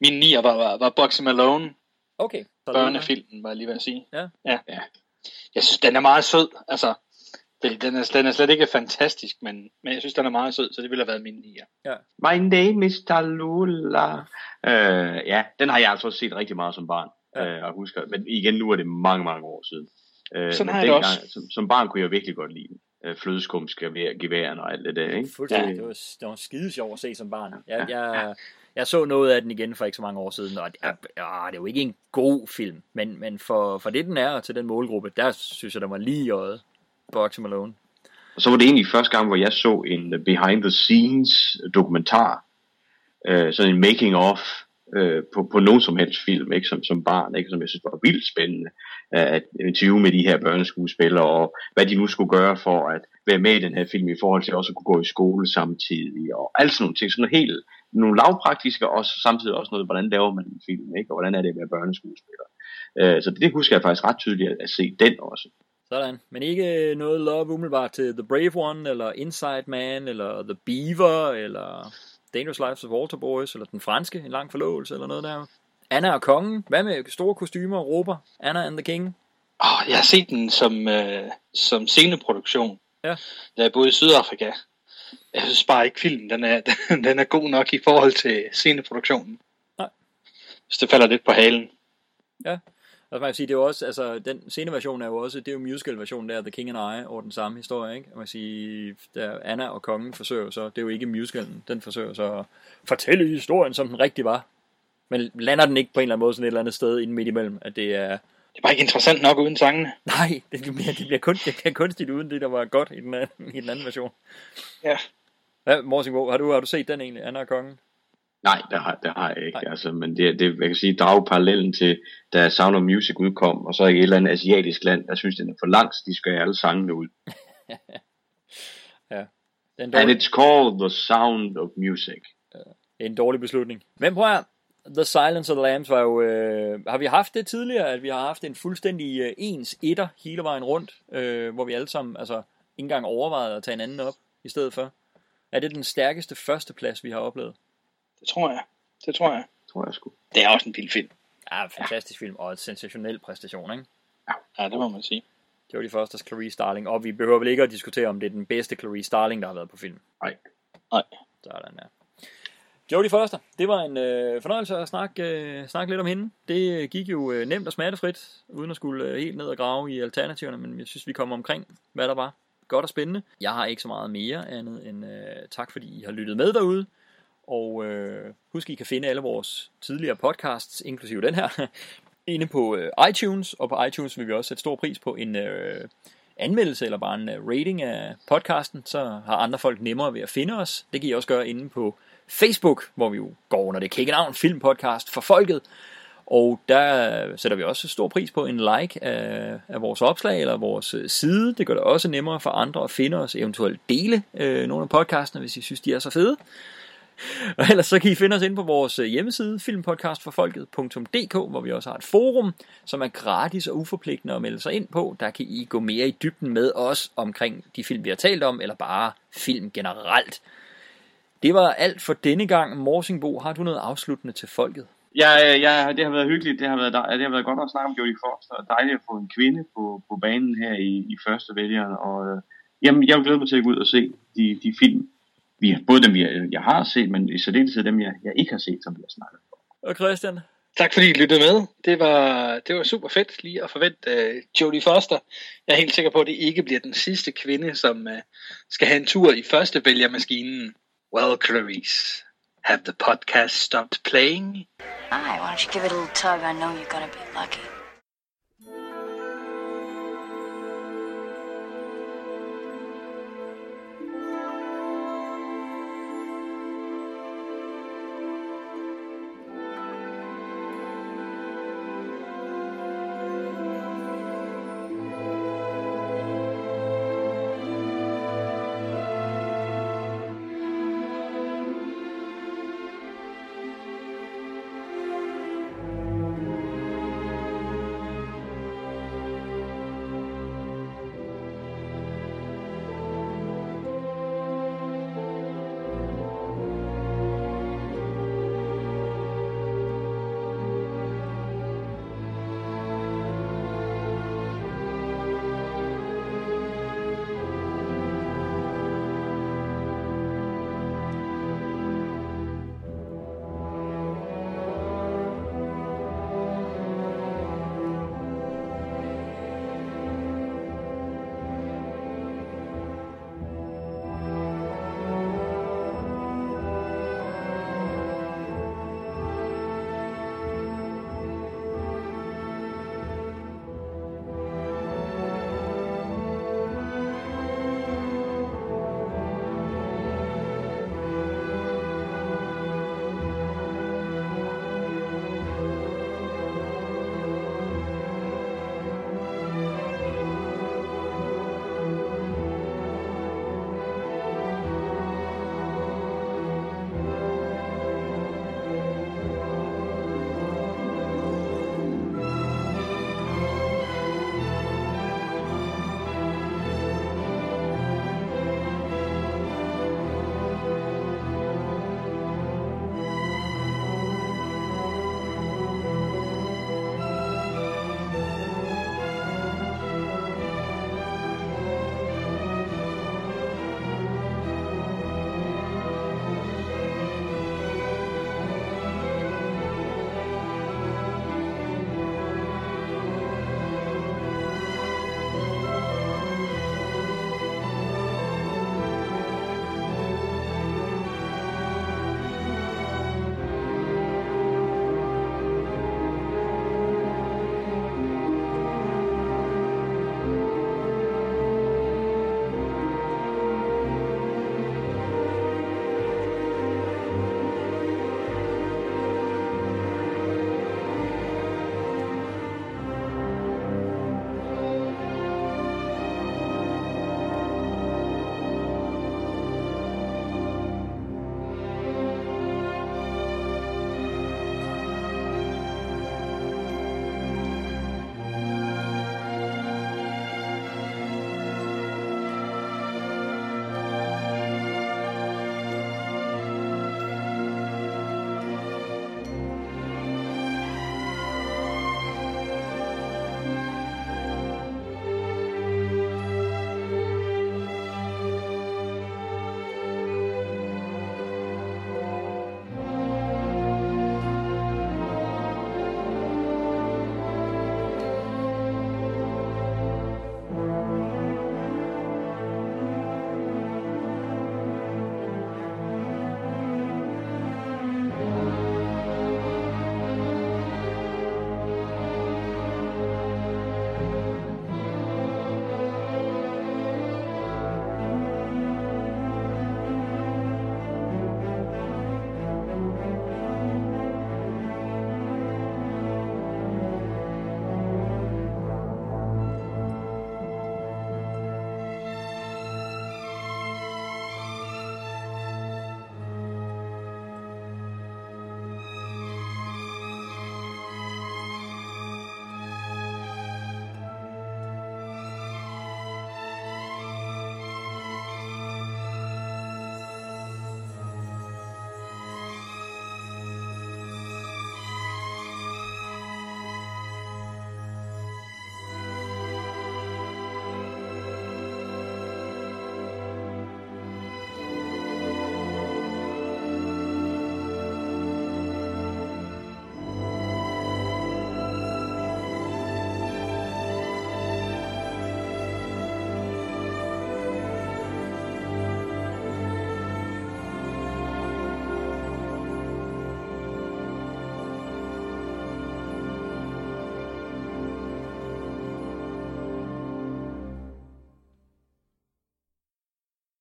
min 9 var Bugsy Malone. Okay. Børnefilmen, var jeg lige ved at sige. Ja. Jeg synes, den er meget sød. Altså... Den er slet ikke fantastisk, men jeg synes, den er meget sød, så det ville have været min 9'er. Ja. My name is Tallulah. Den har jeg altså også set rigtig meget som barn, og husker. Men igen, nu er det mange, mange år siden. Sådan har jeg dengang, også. Som barn kunne jeg virkelig godt lide den. Flødeskumsgeværen og alt det der, ikke? Fuldstændig. Ja. Det var skide sjovt at se som barn. Jeg så noget af den igen for ikke så mange år siden, og det er jo ikke en god film, men for det, den er, og til den målgruppe, der synes jeg, den var lige i øjet. Bugsy Malone. Og så var det egentlig første gang, hvor jeg så en behind the scenes dokumentar, sådan en making of på nogen som helst film, ikke, som barn, ikke, som jeg synes var vildt spændende at interviewe med de her børneskuespillere og hvad de nu skulle gøre for at være med i den her film i forhold til også at kunne gå i skole samtidig og alt sådan nogle ting, sådan helt nogle lavpraktiske og samtidig også noget, hvordan laver man en film, ikke, og hvordan er det at være børneskuespiller. Så det husker jeg faktisk ret tydeligt at se den også. Sådan. Men ikke noget love umiddelbart til The Brave One, eller Inside Man, eller The Beaver, eller Dangerous Lives of Walter Boys, eller den franske, En lang forlovelse, eller noget der. Anna og kongen. Hvad med store kostymer og råber? Anna and the King. Jeg har set den som sceneproduktion, da jeg boede i Sydafrika. Jeg synes bare ikke filmen, den er god nok i forhold til sceneproduktionen. Nej. Så det falder lidt på halen. Ja. Og så man kan sige, det er jo også, altså den sceneversion er jo også, det er jo musical-versionen der, The King and I, over den samme historie, ikke? Man kan sige, der Anna og kongen forsøger så, det er jo ikke musicalen, den forsøger så at fortælle historien, som den rigtig var. Men lander den ikke på en eller anden måde sådan et eller andet sted inden midt imellem, at det er... Det er bare ikke interessant nok uden sangene. Nej, det bliver kunstigt uden det, der var godt i den anden version. Ja. Ja, Morsingbo, har du set den egentlig, Anna og kongen? Nej, det har jeg ikke. Altså, men det, jeg kan sige, drage parallellen til, da Sound of Music udkom, og så i et eller andet asiatisk land, der synes, den er for langt, de skal alle sangene ud. Ja. And it's called The Sound of Music. En dårlig beslutning. Men prøv at The Silence of the Lambs var jo... har vi haft det tidligere, at vi har haft en fuldstændig ens etter hele vejen rundt, hvor vi alle sammen altså, ikke engang overvejede at tage en anden op i stedet for? Er det den stærkeste førsteplads, vi har oplevet? Det tror jeg. Tror jeg sgu. Det er også en vild film. Ja, fantastisk film og et sensationel præstation, ikke? Ja, det må man sige. Jodie Fosters Clarice Starling, og vi behøver vel ikke at diskutere, om det er den bedste Clarice Starling, der har været på film. Nej. Sådan, ja. Jodie Foster, det var en fornøjelse at snakke lidt om hende. Det gik jo nemt og smertefrit, uden at skulle helt ned og grave i alternativerne, men jeg synes, vi kommer omkring, hvad der var godt og spændende. Jeg har ikke så meget mere andet end tak, fordi I har lyttet med derude. Og husk, I kan finde alle vores tidligere podcasts, inklusive den her, inde på iTunes. Og på iTunes vil vi også sætte stor pris på en anmeldelse eller bare en rating af podcasten. Så har andre folk nemmere ved at finde os. Det kan I også gøre inde på Facebook, hvor vi jo går under det kækkenavn Filmpodcast for Folket. Og der sætter vi også stor pris på en like af vores opslag eller vores side. Det gør det også nemmere for andre at finde os, eventuelt dele nogle af podcastene, hvis I synes, de er så fede. Og ellers så kan I finde os inde på vores hjemmeside filmpodcastforfolket.dk, hvor vi også har et forum, som er gratis og uforpligtende at melde sig ind på. Der kan I gå mere i dybden med os omkring de film, vi har talt om, eller bare film generelt. Det var alt for denne gang. Morsingbo, har du noget afsluttende til folket? Ja, det har været hyggeligt. Det har været godt at snakke om Jodie Foster. Dejligt at få en kvinde på banen her i første vælgeren. Og jamen, jeg glæder mig til at gå ud og se de film. Både dem, jeg har set, men i særdeleshed dem, jeg ikke har set, som vi har snakket om. Og Christian? Tak fordi I lyttede med. Det var super fedt lige at forvente Jodie Foster. Jeg er helt sikker på, at det ikke bliver den sidste kvinde, som skal have en tur i første vælgermaskinen. Well, Clarice, have the podcast stopped playing? Why don't you give it a little tug? I know you're gonna be lucky.